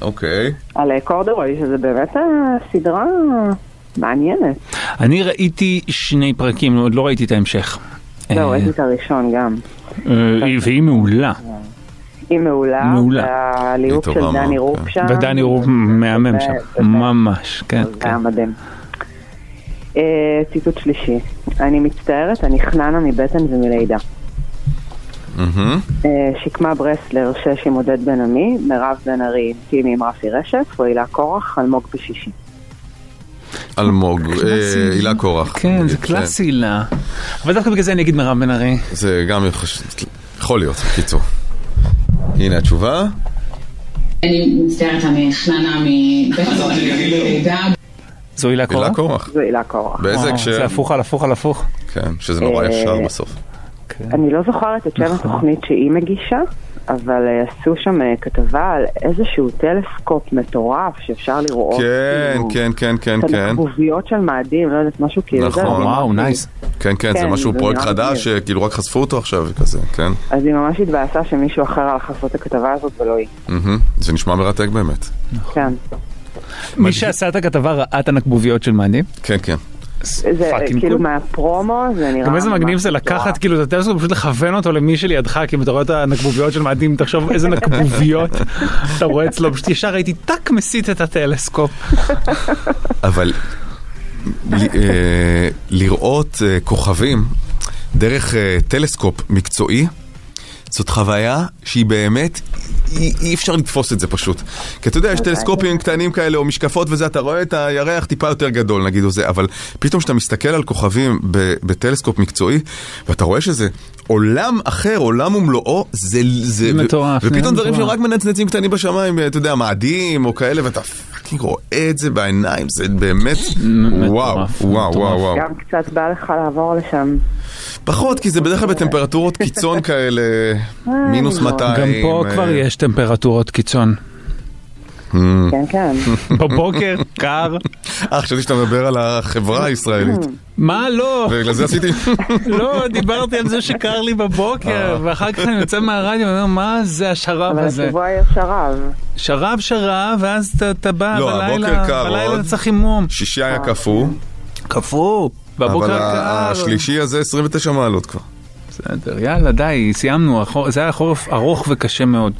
אוקיי. על קורדרוי, שזה באמת הסדרה מעניינת. אני ראיתי שני פרקים, עוד לא ראיתי את ההמשך. לא, ראיתי את הראשון גם. והיא מעולה. היא מעולה, והליהוק של דני רוב שם. ודני רוב מהמם שם, ממש, כן. מדהים. ציטוט שלישי, אני מצטערת, אני חננה מבטן ומלידה. שקמה ברסלר, ששי מודד בן עמי, מירב בן ארי, טימי עם רפי רשף, ואילה קורח, אלמוג בשישי. אלמוג, אילה קורח. כן, זה קלאסי אילה. אבל דווקא בגלל זה אני אגיד מירב בן ארי. זה גם יכול להיות, קיצור. הנה התשובה. אני מצטערת, אני חננה מבית לידה. זו אילה קורח? זו אילה קורח. באיזה כש... זה הפוך על הפוך על הפוך. כן, שזה נורא ישר בסוף. אני לא זוכרת את שם התוכנית שהיא מגישה, אבל עשו שם כתבה על איזשהו טלסקופ מטורף שאפשר לראות. כן, כן, כן, כן. את המחוביות של מאדים, לא יודעת, משהו כאילו זה. נכון, וואו, נייס. כן, כן, זה משהו פרויקט חדש שכאילו רק חשפו אותו עכשיו וכזה, כן. אז היא ממש התבאסה שמישהו אחר הלך לעשות את הכתבה הזאת ולא היא. זה נשמע מרתק באמת. כן. מי שעשה את הכתבה ראה את הנקבוביות של מאדים? כן, כן. זה כאילו מהפרומו, זה נראה... גם איזה מגניב זה לקחת, כאילו, אתה תלסקופ פשוט לכוון אותו למי שלידך, כי אם אתה רואה את הנקבוביות של מאדים, תחשוב איזה נקבוביות אתה רואה אצלו, פשוט ישר הייתי טק מסית את הטלסקופ. אבל לראות כוכבים דרך טלסקופ מקצועי, זאת חוויה שהיא באמת אי אפשר לתפוס את זה פשוט. כי אתה יודע, יש טלסקופים קטנים כאלה, או משקפות וזה, אתה רואה את הירח טיפה יותר גדול, נגיד, או זה, אבל פתאום שאתה מסתכל על כוכבים בטלסקופ מקצועי, ואתה רואה שזה עולם אחר, עולם ומלואו, זה, זה, ופתאום דברים שרק מנצנצים קטנים בשמיים, אתה יודע, מאדים, או כאלה, ואתה פאקינג רואה את זה בעיניים, זה באמת, וואו, וואו, וואו. גם קצת בא לך לעבור לשם. פחות, כי זה בדרך כלל בטמפרטורות קיצון כאלה, מינוס מאתיים. גם פה כבר יש טמפרטורות קיצון. כן, כן. בבוקר, קר. אה, חשבתי שאתה מדבר על החברה הישראלית. מה? לא. ולזה עשיתי... לא, דיברתי על זה שקר לי בבוקר, ואחר כך אני יוצא מהרדיו, ואומר, מה זה השרב הזה? אבל השבוע היה שרב. שרב שרב, ואז אתה בא בלילה, בלילה צריך אימום. שישי היה קפוא. קפוא. אבל השלישי הזה עשרים ותשע מעלות כבר. בסדר, יאללה, די, סיימנו. זה היה חורף ארוך וקשה מאוד.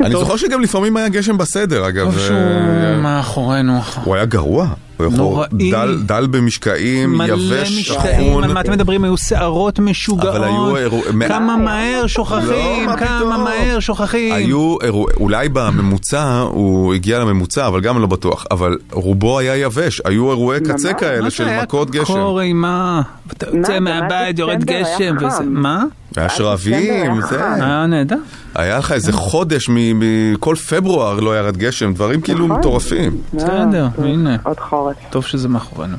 אני זוכר שגם לפעמים היה גשם בסדר, אגב. טוב שהוא מאחורינו. הוא היה גרוע. דל במשקעים, יבש, שחון. מה אתם מדברים? היו שערות משוגעות. כמה מהר שוכחים, כמה מהר שוכחים. היו, אולי בממוצע, הוא הגיע לממוצע, אבל גם לא בטוח. אבל רובו היה יבש. היו אירועי קצה כאלה של מכות גשם. מה שהיה קורה, מה? אתה יוצא מהבית, יורד גשם. מה? היה שרבים, זה. היה נהדר. היה לך איזה חודש, מכל פברואר לא ירד גשם, דברים כאילו מטורפים. בסדר, הנה. עוד חורף. טוב שזה מאחורינו.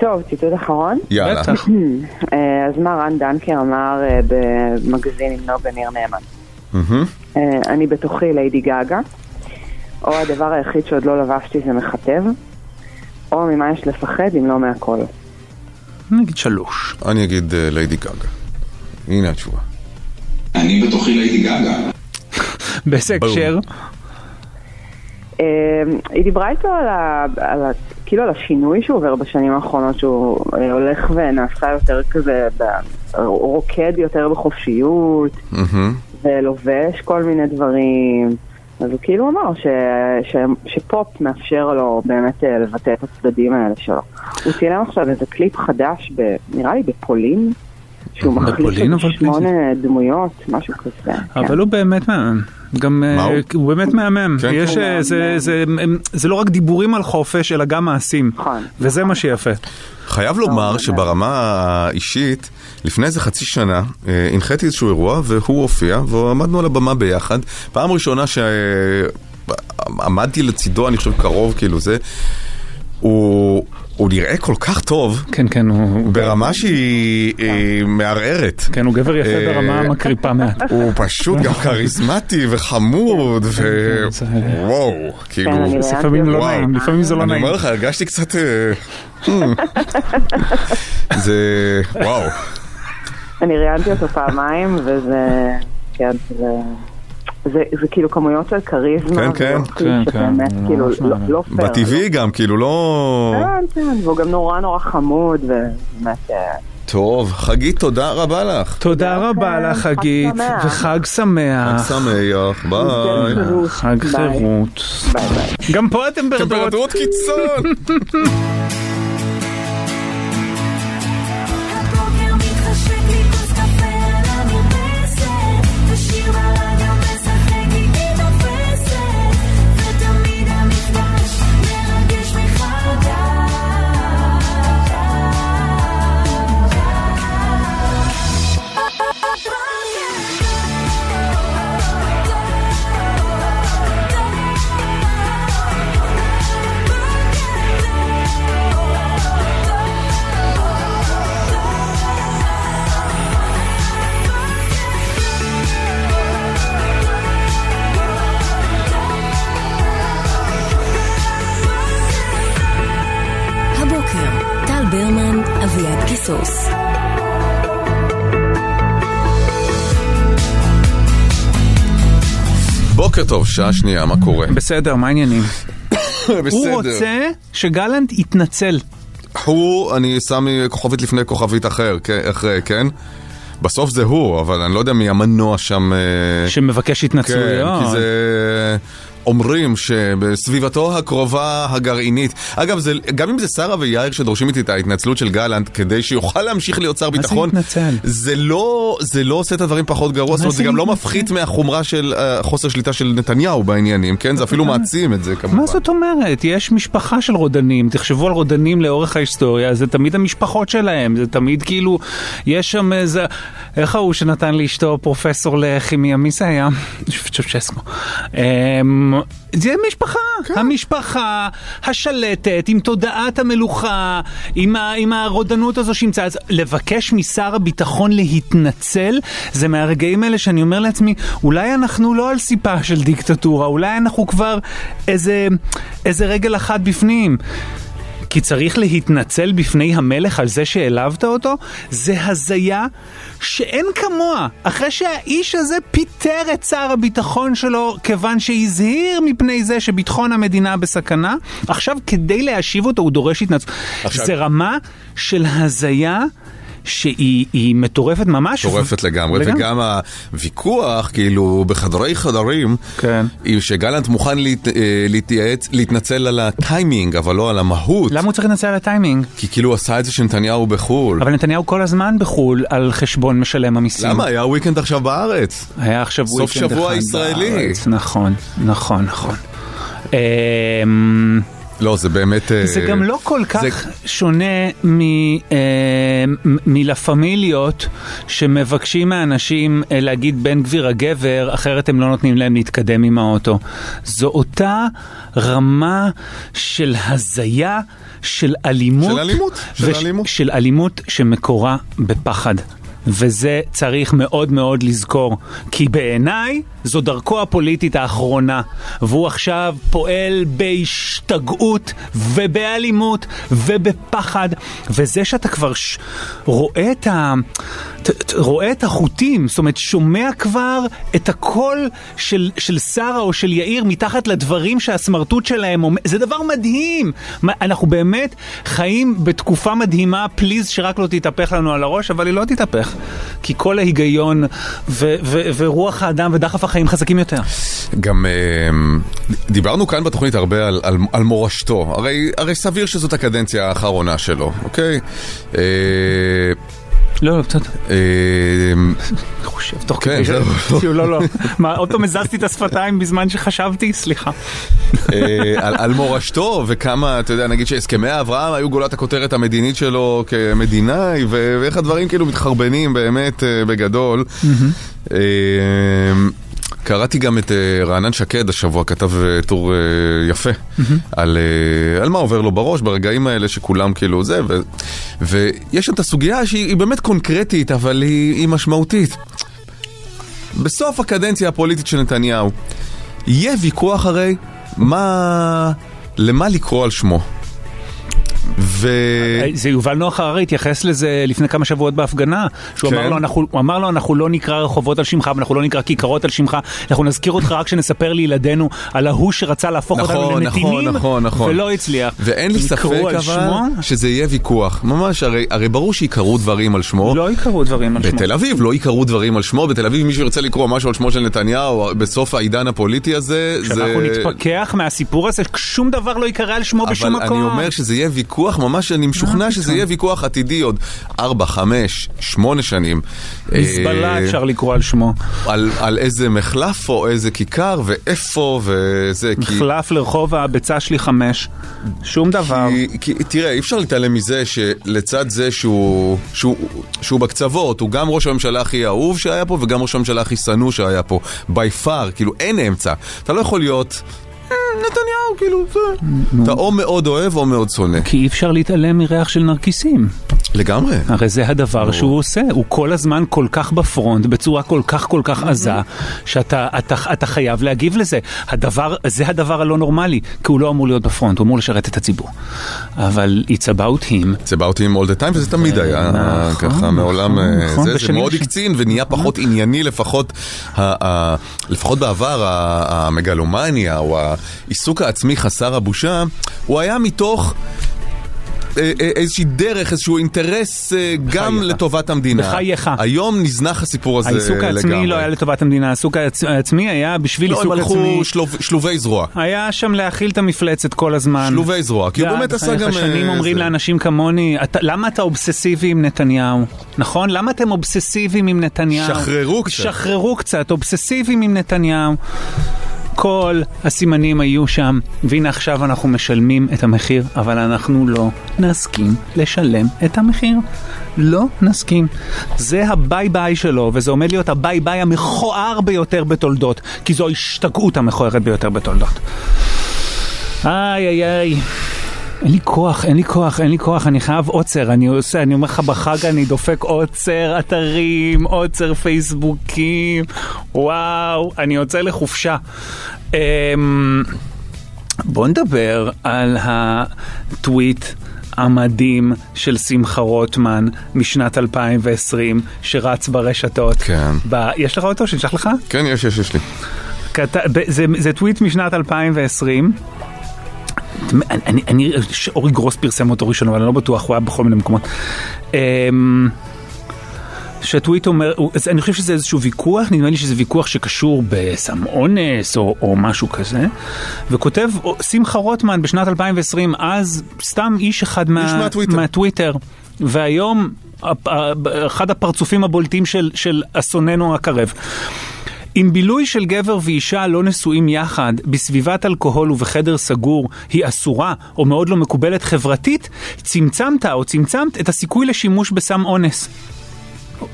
טוב, ציטוט אחרון. יאללה. אז מה רן דנקר אמר במגזין עם נוגה ניר נאמן? אני בתוכי לידי גאגה, או הדבר היחיד שעוד לא לבשתי זה מכתב, או ממה יש לפחד אם לא מהכל. אני אגיד שלוש. אני אגיד לידי גאגה. הנה התשובה. אני בתוכי לידי גאגה. באיזה הקשר? היא דיברה איתו על השינוי שהוא עובר בשנים האחרונות, שהוא הולך ונעשה יותר כזה, רוקד יותר בחופשיות, ולובש כל מיני דברים. אז הוא כאילו אמר שפופ מאפשר לו באמת לבטא את הצדדים האלה שלו. הוא צילם עכשיו איזה קליפ חדש, נראה לי בפולין, שהוא מחליף את שמונה דמויות, משהו כזה. אבל הוא באמת מאמן. גם הוא באמת מהמם. יש זה זה זה לא רק דיבורים על חופש אלא גם מעשים, וזה מה שיפה. חייב לומר שברמה האישית לפני איזה חצי שנה הנחיתי איזשהו אירוע והוא הופיע ועמדנו על הבמה ביחד, פעם ראשונה שעמדתי לצידו, אני חושב קרוב, כאילו זה הוא הוא נראה כל כך טוב, כן, כן, הוא ברמה שהיא מערערת. כן, הוא גבר יפה ברמה מקריפה מעט. הוא פשוט גם כריזמטי וחמוד, וואו, כאילו... לפעמים לא נעים, לפעמים זה לא נעים. אני אומר לך, הרגשתי קצת... זה... וואו. אני ראיינתי אותו פעמיים, וזה... כן, זה... זה, זה כאילו כמויות של כריזמה. כן, כן. כן, כן. כאילו, לא, לא פייר. בטבעי גם, כאילו, לא... כן, כן, והוא גם נורא נורא חמוד, ובאמת... טוב, חגית, תודה רבה לך. תודה רבה לך, חגית, וחג שמח. חג שמח, ביי. חג חירות. ביי, ביי. גם פה אתם ברדורות קיצון. הבוקר מתחשק לי כוס קפה על המרפסת, ושיר ברדיו ברמן, אביעד קיסוס. בוקר טוב, שעה שנייה, מה קורה? בסדר, מה העניינים? הוא רוצה שגלנט יתנצל. הוא, אני שם כוכבית לפני כוכבית אחר, אחרי, כן? בסוף זה הוא, אבל אני לא יודע מי המנוע שם... שמבקש התנצלויות. כן, כי זה... אומרים שבסביבתו הקרובה הגרעינית. אגב, זה, גם אם זה שרה ויאיר שדורשים איתי את ההתנצלות של גלנט כדי שיוכל להמשיך להיות שר ביטחון, זה לא, זה לא עושה את הדברים פחות גרוע, זאת אומרת, זה גם לא מפחית מהחומרה של חוסר שליטה של נתניהו בעניינים, כן? זה אפילו מעצים את זה, כמובן. מה זאת אומרת? יש משפחה של רודנים, תחשבו על רודנים לאורך ההיסטוריה, זה תמיד המשפחות שלהם, זה תמיד כאילו, יש שם איזה... איך הוא שנתן לאשתו פרופסור לכימיה, מי זה היה? שפצ'סקו. זה משפחה. המשפחה השלטת, עם תודעת המלוכה, עם הרודנות הזו שימצא. לבקש משר הביטחון להתנצל, זה מהרגעים האלה שאני אומר לעצמי, אולי אנחנו לא על סיפה של דיקטטורה, אולי אנחנו כבר איזה, איזה רגל אחת בפנים. כי צריך להתנצל בפני המלך על זה שהעלבת אותו, זה הזיה שאין כמוה. אחרי שהאיש הזה פיטר את שר הביטחון שלו, כיוון שהזהיר מפני זה שביטחון המדינה בסכנה, עכשיו כדי להשיב אותו הוא דורש התנצל. עכשיו... זה רמה של הזיה שהיא מטורפת ממש. מטורפת לגמרי, וגם הוויכוח, כאילו, בחדרי חדרים, שגלנט מוכן להתייעץ, להתנצל על הטיימינג, אבל לא על המהות. למה הוא צריך להתנצל על הטיימינג? כי כאילו הוא עשה את זה שנתניהו בחול. אבל נתניהו כל הזמן בחול על חשבון משלם המיסים. למה? היה וויקנד עכשיו בארץ. היה עכשיו וויקנד אחד בארץ. סוף שבוע ישראלי. נכון, נכון, נכון. אממ... לא, זה באמת... זה גם לא כל כך שונה מלפמיליות שמבקשים מהאנשים להגיד בן גביר הגבר, אחרת הם לא נותנים להם להתקדם עם האוטו. זו אותה רמה של הזיה, של אלימות, של אלימות שמקורה בפחד. וזה צריך מאוד מאוד לזכור, כי בעיניי זו דרכו הפוליטית האחרונה, והוא עכשיו פועל בהשתגעות ובאלימות ובפחד, וזה שאתה כבר ש... רואה את ה... רואה את החוטים, זאת אומרת, שומע כבר את הקול של, של שרה או של יאיר מתחת לדברים שהסמרטות שלהם, זה דבר מדהים. אנחנו באמת חיים בתקופה מדהימה, פליז שרק לא תתהפך לנו על הראש, אבל היא לא תתהפך, כי כל ההיגיון ו- ו- ו- ורוח האדם ודחף החיים חזקים יותר. גם דיברנו כאן בתוכנית הרבה על, על, על מורשתו, הרי, הרי סביר שזאת הקדנציה האחרונה שלו, אוקיי? לא, לא, קצת. חושב, תוך כדי. לא, לא. מה, אותו מזזתי את השפתיים בזמן שחשבתי? סליחה. על מורשתו וכמה, אתה יודע, נגיד שהסכמי האברהם היו גולת הכותרת המדינית שלו כמדינאי, ואיך הדברים כאילו מתחרבנים באמת בגדול. קראתי גם את רענן שקד השבוע, כתב טור יפה על מה עובר לו בראש ברגעים האלה שכולם כאילו זה, ויש את הסוגיה שהיא באמת קונקרטית, אבל היא משמעותית. בסוף הקדנציה הפוליטית של נתניהו, יהיה ויכוח הרי למה לקרוא על שמו. ו... זה יובל נוח הררי התייחס לזה לפני כמה שבועות בהפגנה, שהוא כן. אמר לו, אנחנו, הוא אמר לו, אנחנו לא נקרא רחובות על שמחה, אנחנו לא נקרא כיכרות על שמחה, אנחנו נזכיר אותך רק שנספר לילדינו על ההוא שרצה להפוך נכון, אותנו לנתינים, נכון, נכון, נכון. ולא הצליח. ואין לי ספק אבל שמו? שזה יהיה ויכוח. ממש, הרי, הרי ברור שיקרו דברים על שמו. לא יקרו דברים על שמו. בתל אביב לא יקרו דברים על שמו. בתל אביב מי שירצה לקרוא משהו על שמו של נתניהו בסוף העידן הפוליטי הזה, שאנחנו זה... נתפקח מהסיפור הזה, שום דבר לא יקרה על שמו בשום מקום. אבל אני אומר שזה יהיה ויכוח ממש, אני משוכנע שזה יהיה ויכוח עתידי עוד ארבע, חמש, שמונה שנים. מזבלה אפשר לקרוא על שמו. על איזה מחלף או איזה כיכר ואיפה וזה. מחלף לרחוב הביצה שלי חמש. שום דבר. תראה, אי אפשר להתעלם מזה שלצד זה שהוא בקצוות, הוא גם ראש הממשלה הכי אהוב שהיה פה וגם ראש הממשלה הכי שנוא שהיה פה. by far, כאילו אין אמצע. אתה לא יכול להיות... נתניהו, כאילו, אתה או מאוד אוהב או מאוד שונא. כי אי אפשר להתעלם מריח של נרקיסים. לגמרי. הרי זה הדבר שהוא עושה. הוא כל הזמן כל כך בפרונט, בצורה כל כך כל כך עזה, שאתה חייב להגיב לזה. זה הדבר הלא נורמלי, כי הוא לא אמור להיות בפרונט, הוא אמור לשרת את הציבור. אבל it's about him. It's about him all the time, וזה תמיד היה ככה מעולם. זה מאוד הקצין ונהיה פחות ענייני, לפחות בעבר המגלומניה או ה... העיסוק העצמי חסר הבושה, הוא היה מתוך איזושהי דרך, איזשהו אינטרס גם לטובת המדינה. בחייך. היום נזנח הסיפור הזה לגמרי. העיסוק העצמי לא היה לטובת המדינה, העיסוק העצמי היה בשביל עיסוק עצמי. לא, הם הלכו שלובי זרוע. היה שם להכיל את המפלצת כל הזמן. שלובי זרוע, כי הוא באמת עשה גם... שנים אומרים לאנשים כמוני, למה אתה אובססיבי עם נתניהו? נכון? למה אתם אובססיביים עם נתניהו? שחררו קצת. שחררו קצת, אובססיביים עם נתניהו. כל הסימנים היו שם, והנה עכשיו אנחנו משלמים את המחיר, אבל אנחנו לא נסכים לשלם את המחיר. לא נסכים. זה הביי ביי שלו, וזה עומד להיות הביי ביי המכוער ביותר בתולדות, כי זו השתגעות המכוערת ביותר בתולדות. איי איי איי. אין לי כוח, אין לי כוח, אין לי כוח, אני חייב עוצר, אני עושה, אני אומר לך בחג, אני דופק עוצר אתרים, עוצר פייסבוקים, וואו, אני יוצא לחופשה. בוא נדבר על הטוויט המדהים של שמחה רוטמן משנת אלפיים ועשרים, שרץ ברשתות. כן. ב... יש לך אותו? שנשלח לך? כן, יש, יש, יש לי. כת... זה, זה טוויט משנת אלפיים ועשרים, אני, אני, אני, אורי גרוס פרסם אותו ראשון, אבל אני לא בטוח, הוא היה בכל מיני מקומות. שטוויט אומר, אני חושב שזה איזשהו ויכוח, נדמה לי שזה ויכוח שקשור בסם אונס או, או משהו כזה, וכותב שמחה רוטמן בשנת אלפיים ועשרים, אז סתם איש אחד מה, מהטוויטר, והיום אחד הפרצופים הבולטים של, של אסוננו הקרב. אם בילוי של גבר ואישה לא נשואים יחד, בסביבת אלכוהול ובחדר סגור, היא אסורה או מאוד לא מקובלת חברתית, צמצמת או צמצמת את הסיכוי לשימוש בסם אונס.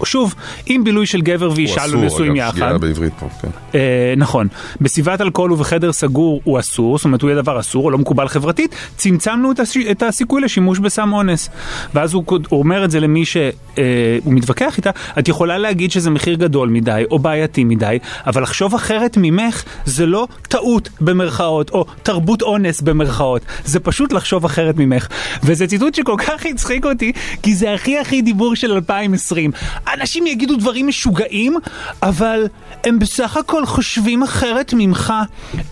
שוב, אם בילוי של גבר ואישה לא נשואים יחד... הוא אסור, אגב, שגיאה בעברית פה, כן. אה, נכון. בסביבת אלכוהול ובחדר סגור הוא אסור, זאת אומרת, הוא יהיה דבר אסור או לא מקובל חברתית, צמצמנו את, הש... את הסיכוי לשימוש בסם אונס. ואז הוא, הוא אומר את זה למי שהוא אה, מתווכח איתה, את יכולה להגיד שזה מחיר גדול מדי או בעייתי מדי, אבל לחשוב אחרת ממך זה לא טעות במרכאות, או תרבות אונס במרכאות. זה פשוט לחשוב אחרת ממך. וזה ציטוט שכל כך הצחיק אותי, כי זה הכי הכי דיבור של אלפיים ועשרים. אנשים יגידו דברים משוגעים, אבל הם בסך הכל חושבים אחרת ממך.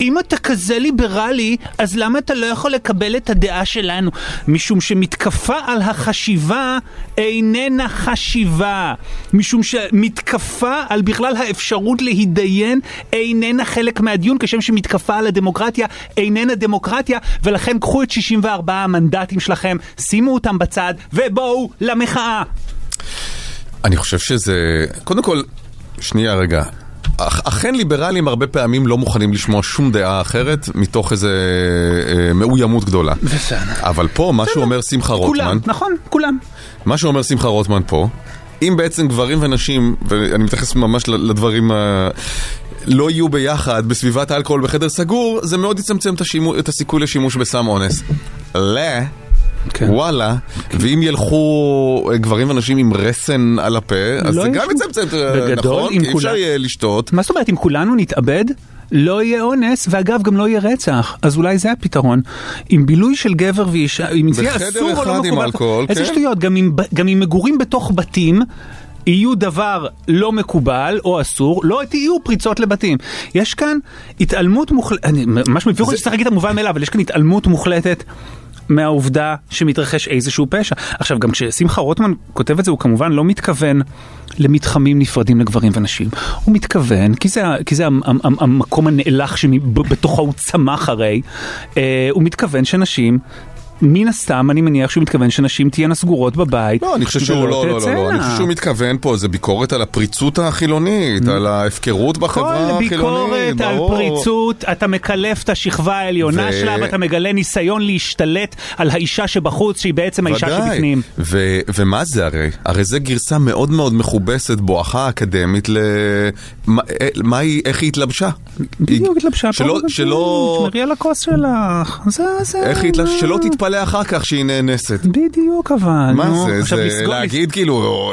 אם אתה כזה ליברלי, אז למה אתה לא יכול לקבל את הדעה שלנו? משום שמתקפה על החשיבה איננה חשיבה. משום שמתקפה על בכלל האפשרות להידיין איננה חלק מהדיון, כשם שמתקפה על הדמוקרטיה איננה דמוקרטיה, ולכן קחו את שישים וארבעה המנדטים שלכם, שימו אותם בצד, ובואו למחאה. אני חושב שזה... קודם כל, שנייה רגע. אכן ליברלים הרבה פעמים לא מוכנים לשמוע שום דעה אחרת מתוך איזה מאוימות גדולה. אבל פה, מה שאומר שמחה רוטמן... כולם, נכון, כולם. מה שאומר שמחה רוטמן פה, אם בעצם גברים ונשים, ואני מתייחס ממש לדברים... לא יהיו ביחד בסביבת האלכוהול בחדר סגור, זה מאוד יצמצם את הסיכוי לשימוש בסם אונס. לא... וואלה, ואם ילכו גברים ואנשים עם רסן על הפה, אז זה גם יצמצם, נכון? כי אפשר יהיה לשתות. מה זאת אומרת, אם כולנו נתאבד, לא יהיה אונס, ואגב, גם לא יהיה רצח. אז אולי זה הפתרון. עם בילוי של גבר ואישה, אם זה אסור או לא מקובל, איזה שטויות, גם אם מגורים בתוך בתים, יהיו דבר לא מקובל או אסור, לא יהיו פריצות לבתים. יש כאן התעלמות מוחלטת, ממש מביא חושב שצריך להגיד את המובן מאליו, אבל יש כאן התעלמות מוחלטת מהעובדה שמתרחש איזשהו פשע. עכשיו, גם כששמחה רוטמן כותב את זה, הוא כמובן לא מתכוון למתחמים נפרדים לגברים ונשים. הוא מתכוון, כי זה, כי זה המקום הנאלח שבתוכה הוא צמח הרי, הוא מתכוון שנשים... מן הסתם, אני מניח שהוא מתכוון שנשים תהיינה סגורות בבית. לא, אני חושב שהוא לא, לא, לא, אני חושב שהוא מתכוון פה, זה ביקורת על הפריצות החילונית, על ההפקרות בחברה החילונית. כל ביקורת על פריצות, אתה מקלף את השכבה העליונה שלה, ואתה מגלה ניסיון להשתלט על האישה שבחוץ, שהיא בעצם האישה שבפנים. ומה זה הרי? הרי זה גרסה מאוד מאוד מכובסת, בואכה אקדמית, איך היא התלבשה? בדיוק התלבשה. שמרי על הכוס שלך. איך היא התלבשה? שלא תתפ עליה אחר כך שהיא נאנסת. בדיוק, אבל... מה נו, זה? זה לסגור, להגיד לס... כאילו,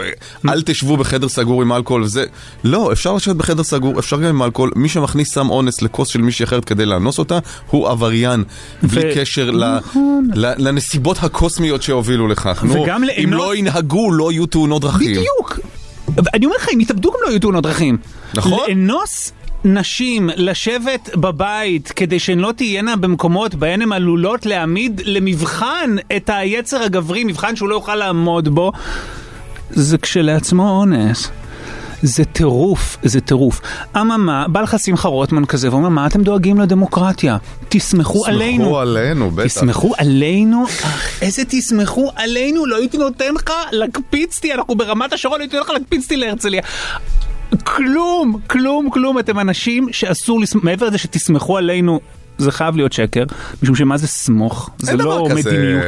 אל תשבו בחדר סגור עם אלכוהול וזה... לא, אפשר לשבת בחדר סגור, אפשר גם עם אלכוהול. מי שמכניס סם אונס לכוס של מישהי אחרת כדי לאנוס אותה, הוא עבריין. ו... בלי קשר ל... ל... לנסיבות הקוסמיות שהובילו לכך. נו, לאנוס... אם לא ינהגו, לא יהיו תאונות דרכים. בדיוק. אני אומר לך, אם יתאבדו גם לא יהיו תאונות דרכים. נכון? לאנוס... נשים לשבת בבית כדי שהן לא תהיינה במקומות בהן הן עלולות להעמיד למבחן את היצר הגברי, מבחן שהוא לא יוכל לעמוד בו, זה כשלעצמו אונס. זה טירוף, זה טירוף. אממה, בא לך שמחה רוטמן כזה ואומר, מה אתם דואגים לדמוקרטיה? תסמכו עלינו. תסמכו עלינו, בטח. תסמכו עלינו? איזה תסמכו עלינו? לא הייתי נותן לך לקפיצתי, אנחנו ברמת השרון, לא הייתי נותן לך לקפיצתי להרצליה. כלום, כלום, כלום. אתם אנשים שאסור לסמוך, מעבר לזה שתסמכו עלינו, זה חייב להיות שקר, משום שמה זה סמוך? זה לא מדיניות.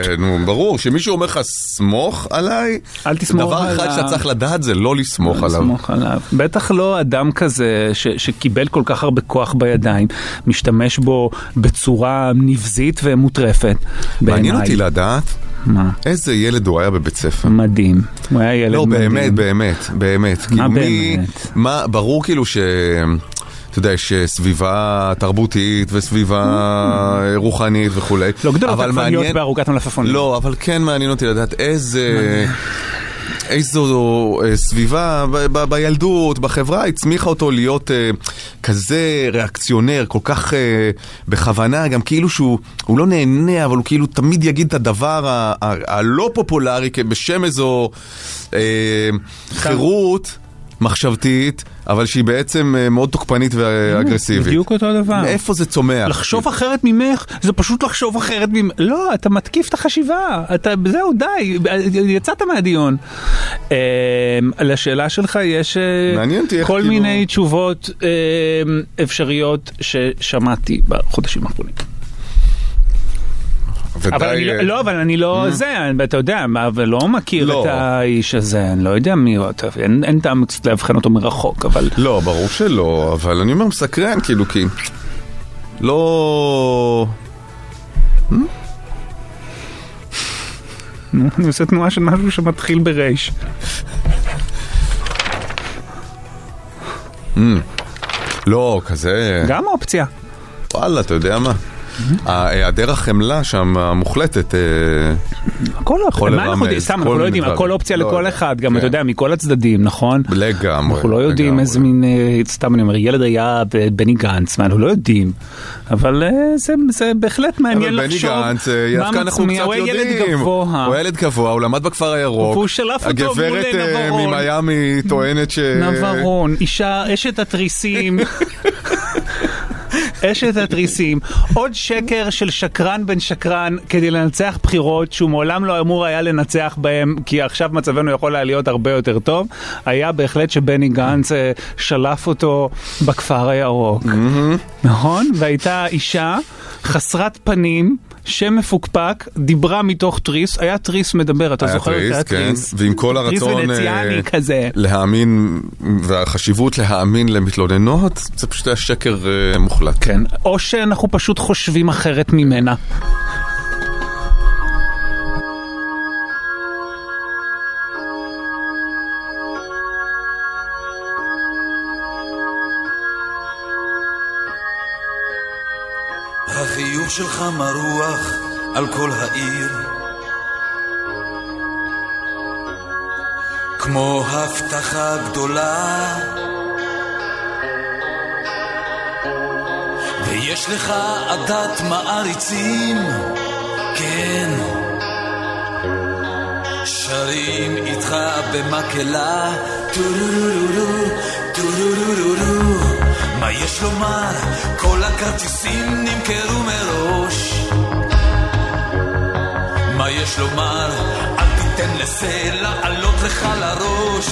ברור, שמישהו אומר לך סמוך עליי, דבר אחד שאתה צריך לדעת זה לא לסמוך עליו. בטח לא אדם כזה שקיבל כל כך הרבה כוח בידיים, משתמש בו בצורה נבזית ומוטרפת. מעניין אותי לדעת מה? איזה ילד הוא היה בבית ספר. מדהים. הוא היה ילד מדהים. לא, באמת, באמת, באמת. מה באמת? ברור כאילו ש... אתה יודע, שסביבה תרבותית וסביבה רוחנית וכו'. לא גדול, אתה כבר להיות בערוגת המלפפון. לא, אבל כן מעניין אותי לדעת איזה... איזו סביבה בילדות, בחברה, הצמיחה אותו להיות כזה ריאקציונר, כל כך בכוונה, גם כאילו שהוא לא נהנה, אבל הוא כאילו תמיד יגיד את הדבר הלא פופולרי, בשם איזו חירות מחשבתית, אבל שהיא בעצם מאוד תוקפנית ואגרסיבית. בדיוק אותו דבר. מאיפה זה צומח? לחשוב אחרת ממך, זה פשוט לחשוב אחרת ממך. לא, אתה מתקיף את החשיבה. זהו, די. יצאת מהדיון. לשאלה שלך יש כל מיני תשובות אפשריות ששמעתי בחודשים האחרונים. לא, אבל אני לא זה, אתה יודע, אבל לא מכיר את האיש הזה, אני לא יודע מי, אין טעם להבחן אותו מרחוק, אבל... לא, ברור שלא, אבל אני אומר מסקרן, כאילו, כי... לא... אני עושה תנועה של משהו שמתחיל בראש. לא, כזה... גם האופציה. וואלה, אתה יודע מה? היעדר החמלה שם המוחלטת הכל לא יודעים, הכל אופציה לכל אחד, גם אתה יודע, מכל הצדדים, נכון? לגמרי. אנחנו לא יודעים איזה מין, סתם אני אומר, ילד היה בני גנץ, אנחנו לא יודעים, אבל זה בהחלט מעניין לחשוב. בני גנץ, יפקה אנחנו קצת יודעים, הוא ילד גבוה, הוא למד בכפר הירוק, הגברת ממיאמי טוענת ש... נברון, אישה, אשת התריסים, אשת התריסים, עוד שקר של שקרן בן שקרן כדי לנצח בחירות שהוא מעולם לא אמור היה לנצח בהם, כי עכשיו מצבנו יכול היה להיות הרבה יותר טוב, היה בהחלט שבני גנץ שלף אותו בכפר הירוק, נכון? והייתה אישה חסרת פנים, שם מפוקפק, דיברה מתוך טריס, היה טריס מדבר, אתה זוכר את זה? כן, ועם כל הרצון להאמין, והחשיבות להאמין למתלוננות, זה פשוט היה שקר מוחלט. כן, או שאנחנו פשוט חושבים אחרת ממנה. החיוך שלך מרוח על כל העיר כמו הבטחה גדולה, ויש לך עדת מעריצים, כן, שרים איתך במקהלה, טורורורור, טורורורור. מה יש לומר? כל הכרטיסים נמכרו מראש. מה יש לומר? אל תיתן לסלע עלות לך לראש.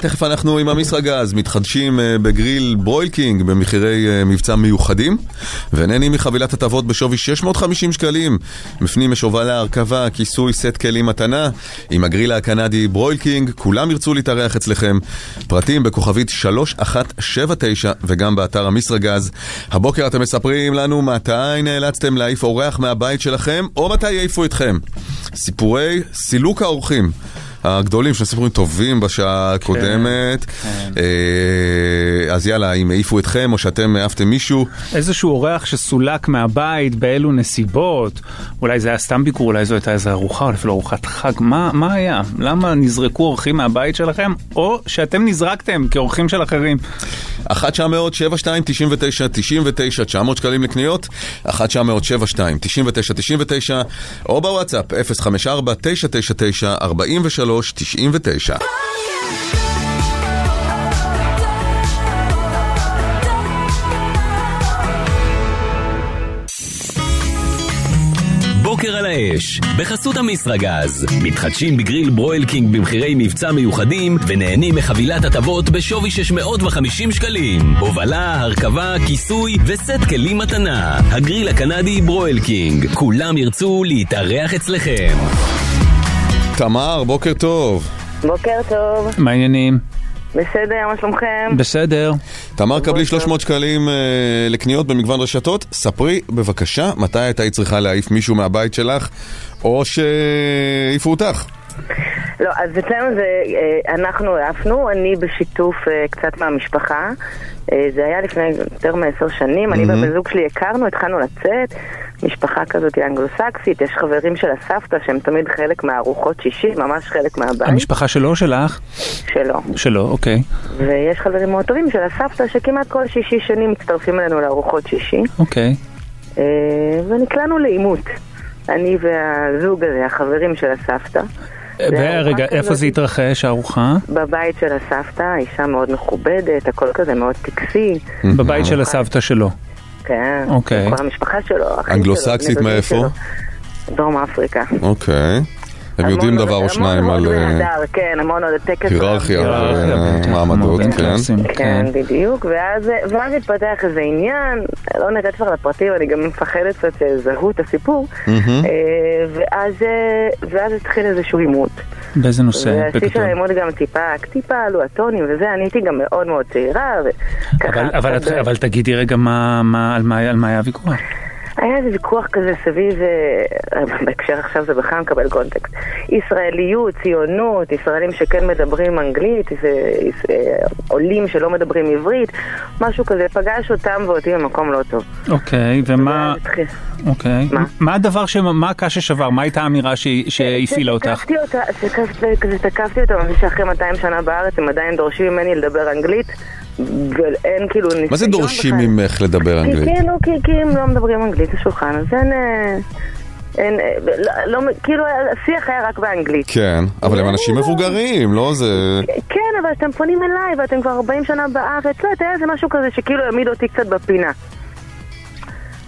תכף אנחנו עם המשרגז מתחדשים בגריל ברוילקינג במחירי מבצע מיוחדים, ונהנים מחבילת הטבות בשווי שש מאות וחמישים שקלים, מפנים משובל ההרכבה, כיסוי, סט כלים מתנה. עם הגריל הקנדי ברוילקינג כולם ירצו להתארח אצלכם. פרטים בכוכבית שלוש אחת שבע תשע וגם באתר המשרגז. הבוקר אתם מספרים לנו מתי נאלצתם להעיף אורח מהבית שלכם או מתי העיפו אתכם. סיפורי סילוק האורחים הגדולים, שני סיפורים טובים בשעה הקודמת. אז יאללה, אם העיפו אתכם או שאתם העפתם מישהו, איזשהו אורח שסולק מהבית, באילו נסיבות, אולי זה היה סתם ביקור, אולי זו הייתה איזו ארוחה, או אפילו ארוחת חג, מה היה? למה נזרקו אורחים מהבית שלכם, או שאתם נזרקתם כאורחים של אחרים? אחת תשע מאות שבע שתיים תשע תשע תשע תשע, תשע מאות שקלים לקניות, אחת תשע מאות שבע שתיים תשע תשע תשע תשע, או בוואטסאפ אפס חמש ארבע תשע תשע תשע ארבע שלוש תשעים ותשע. בוקר על האש בחסות המשרגז. מתחדשים בגריל ברוילקינג במחירי מבצע מיוחדים ונהנים מחבילת הטבות בשווי שש מאות וחמישים שקלים. הובלה, הרכבה, כיסוי וסט כלים מתנה. הגריל הקנדי ברוילקינג, כולם ירצו להתארח אצלכם. תמר, בוקר טוב. בוקר טוב. מה העניינים? בסדר, מה שלומכם? בסדר. תמר, קבלי שלוש מאות שקלים אה, לקניות במגוון רשתות. ספרי בבקשה מתי אתה צריכה להעיף מישהו מהבית שלך או שהעיפו אותך. לא, אז אצלנו זה, אה, אנחנו העפנו, אני בשיתוף אה, קצת מהמשפחה. אה, זה היה לפני יותר מעשר שנים, mm-hmm. אני ובזוג שלי הכרנו, התחלנו לצאת. משפחה כזאת היא אנגלוסקסית, יש חברים של הסבתא שהם תמיד חלק מהארוחות שישי, ממש חלק מהבית. המשפחה שלו או שלך? שלו. שלו, אוקיי. ויש חברים מאוד טובים של הסבתא שכמעט כל שישי שני מצטרפים אלינו לארוחות שישי. אוקיי. אה, ונקלענו לעימות. אני והזוג הזה, החברים של הסבתא. ורגע, איפה זה התרחש, הארוחה? בבית של הסבתא, אישה מאוד מכובדת, הכל כזה מאוד טקסי. בבית של הסבתא שלו? כן, כל המשפחה שלו. אנגלוסקסית מאיפה? דרום אפריקה. אוקיי. הם יודעים דבר או שניים על היררכיה ומעמדות, כן, בדיוק. ואז התפתח איזה עניין, לא נראית כבר לפרטים, אני גם מפחדת קצת שזהו את הסיפור, ואז התחיל איזשהו עימות. באיזה נושא? והשיא של העימות גם טיפה, טיפה עלו הטונים וזה, אני הייתי גם מאוד מאוד צעירה. אבל תגידי רגע על מה היה הוויכוח. היה איזה ויכוח כזה סביב, בהקשר עכשיו זה בכלל מקבל קונטקסט, ישראליות, ציונות, ישראלים שכן מדברים אנגלית, עולים שלא מדברים עברית, משהו כזה, פגש אותם ואותי במקום לא טוב. אוקיי, ומה... אוקיי. מה הדבר, מה הקשה שבר? מה הייתה האמירה שהפעילה אותך? תקפתי אותם, שאחרי מאתיים שנה בארץ הם עדיין דורשים ממני לדבר אנגלית, ואין כאילו ניסיון. מה זה דורשים ממך לדבר אנגלית? כאילו, כי אם לא מדברים אנגלית לשולחן, אז אין... אין, לא, כאילו השיח היה רק באנגלית. כן, אבל הם אנשים מבוגרים, לא זה... כן, אבל אתם פונים אליי ואתם כבר ארבעים שנה בארץ, לא, אתה יודע, זה משהו כזה שכאילו ימיד אותי קצת בפינה.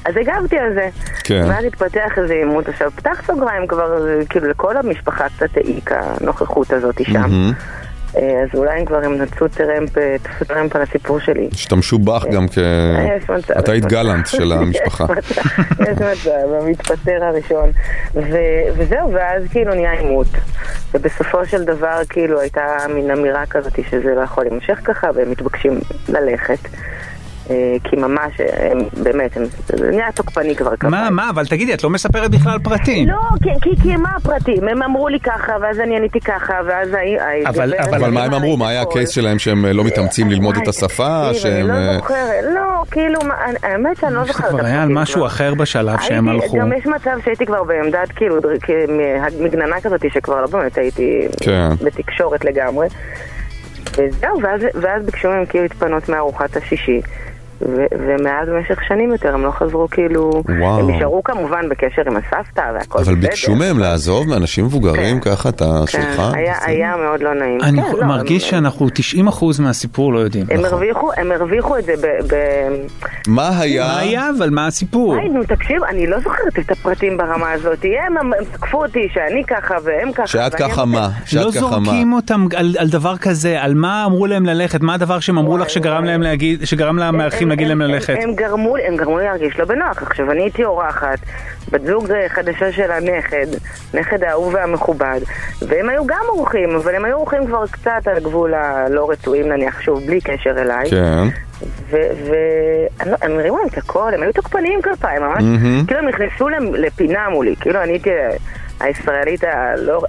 אז הגבתי על זה. כן. ואז התפתח איזה עימות, עכשיו פתח סוגריים כבר, כאילו לכל המשפחה קצת העיק הנוכחות הזאת שם. Mm-hmm. אז אולי הם כבר הם נצאו טרמפ, טרמפ על הסיפור שלי. השתמשו בך גם כ... אתה היית גלנט של המשפחה. יש מצב, המתפטר הראשון. וזהו, ואז כאילו נהיה עימות. ובסופו של דבר כאילו הייתה מין אמירה כזאת שזה לא יכול להימשך ככה, והם מתבקשים ללכת. כי ממש, באמת, זה נהיה תוקפני כבר כבר. מה, מה? אבל תגידי, את לא מספרת בכלל פרטים. לא, כי מה הפרטים? הם אמרו לי ככה, ואז אני עניתי ככה, ואז... אבל מה הם אמרו? מה היה הקייס שלהם שהם לא מתאמצים ללמוד את השפה? שהם... לא זוכרת, לא, כאילו, האמת שאני לא זוכרת. כבר היה על משהו אחר בשלב שהם הלכו. גם יש מצב שהייתי כבר בעמדת, כאילו, מגננה כזאת שכבר לא באמת הייתי בתקשורת לגמרי. וזהו, ואז ביקשו מהם כאילו התפנות מארוחת השישי. ומאז במשך שנים יותר הם לא חזרו, כאילו הם נשארו כמובן בקשר עם הסבתא, אבל ביקשו מהם לעזוב מאנשים מבוגרים ככה את השולחן? היה מאוד לא נעים. אני מרגיש שאנחנו תשעים אחוז מהסיפור לא יודעים. הם הרוויחו את זה ב... מה היה? מה היה, אבל מה הסיפור? תקשיב, אני לא זוכרת את הפרטים ברמה הזאת, הם תקפו אותי שאני ככה והם ככה. שאת ככה מה? לא זורקים אותם על דבר כזה, על מה אמרו להם ללכת, מה הדבר שהם אמרו לך שגרם להם להגיד, שגרם להם מארחים להגיד להם ללכת? הם גרמו לי להרגיש לא בנוח. עכשיו אני הייתי אורחת, בת זוג חדשה של הנכד, נכד האהוב והמכובד, והם היו גם אורחים, אבל הם היו אורחים כבר קצת על גבול הלא רצויים, נניח שוב, בלי קשר אליי. כן. והם ראו להם את הכל, הם היו תוקפניים כלפיים, ממש, כאילו הם נכנסו לפינה מולי, כאילו אני הייתי... הישראלית,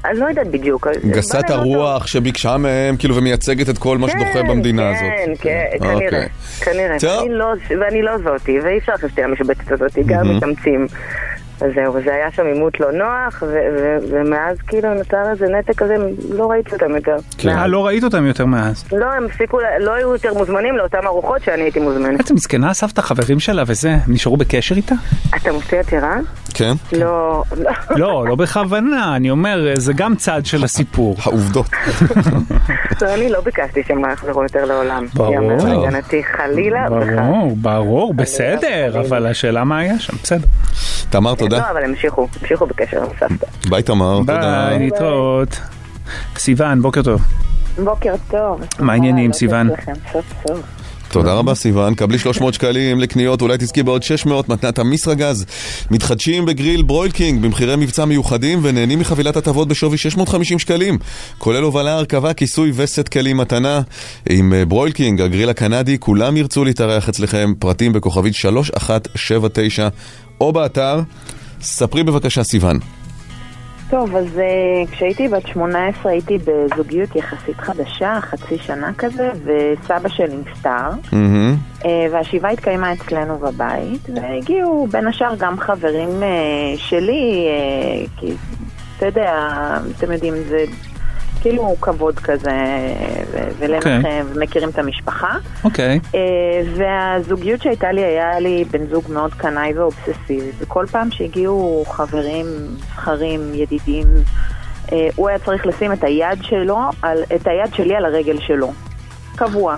אני לא יודעת בדיוק. גסת הרוח שביקשה מהם, כאילו, ומייצגת את כל מה שדוחה במדינה הזאת. כן, כן, כנראה. כנראה. ואני לא זאתי, ואי אפשר שתהיה המשבצת הזאת, גם מתאמצים. אז זהו, זה היה שם עימות לא נוח, ומאז כאילו נותר איזה נתק כזה, לא ראיתי אותם יותר. כן, לא ראית אותם יותר מאז. לא, הם הפסיקו, לא היו יותר מוזמנים לאותם ארוחות שאני הייתי מוזמנת. את מסכנה, סבתא, חברים שלה וזה, הם נשארו בקשר איתה? אתה מוצא יתרה? כן. לא, לא, לא בכוונה, אני אומר, זה גם צעד של הסיפור. העובדות. לא, אני לא ביקשתי שהם יחזרו יותר לעולם. ברור. הגנתי חלילה וחד. ברור, ברור, בסדר, אבל השאלה מה היה שם, בסדר. תמר, תודה. לא, אבל המשיכו, המשיכו בקשר עם סבתא. ביי תמר, תודה. ביי, נתראות. סיוון, בוקר טוב. בוקר טוב. מה העניינים, סיוון? סוף סוף. תודה רבה סיוון, קבלי שלוש מאות שקלים לקניות, אולי תזכי בעוד שש מאות, מתנת המסרגז. מתחדשים בגריל ברוילקינג במחירי מבצע מיוחדים ונהנים מחבילת הטבות בשווי שש מאות וחמישים שקלים, כולל הובלה, הרכבה, כיסוי וסט כלים מתנה. עם ברוילקינג, הגריל הקנדי, כולם ירצו להתארח אצלכם. פרטים בכוכבית שלוש אחת שבע תשע או באתר. ספרי בבקשה סיוון. טוב, אז כשהייתי בת שמונה עשרה הייתי בזוגיות יחסית חדשה, חצי שנה כזה, וסבא שלי נפטר, mm-hmm. והשבעה התקיימה אצלנו בבית, והגיעו בין השאר גם חברים שלי, כי אתה יודע, אתם יודעים, זה כאילו כבוד כזה, ולמחם, ומכירים את המשפחה. אוקיי. והזוגיות שהייתה לי, היה לי בן זוג מאוד קנאי ואובססיבי, וכל פעם שהגיעו חברים, חברים, ידידים, הוא היה צריך לשים את היד שלו, את היד שלי על הרגל שלו. קבוע.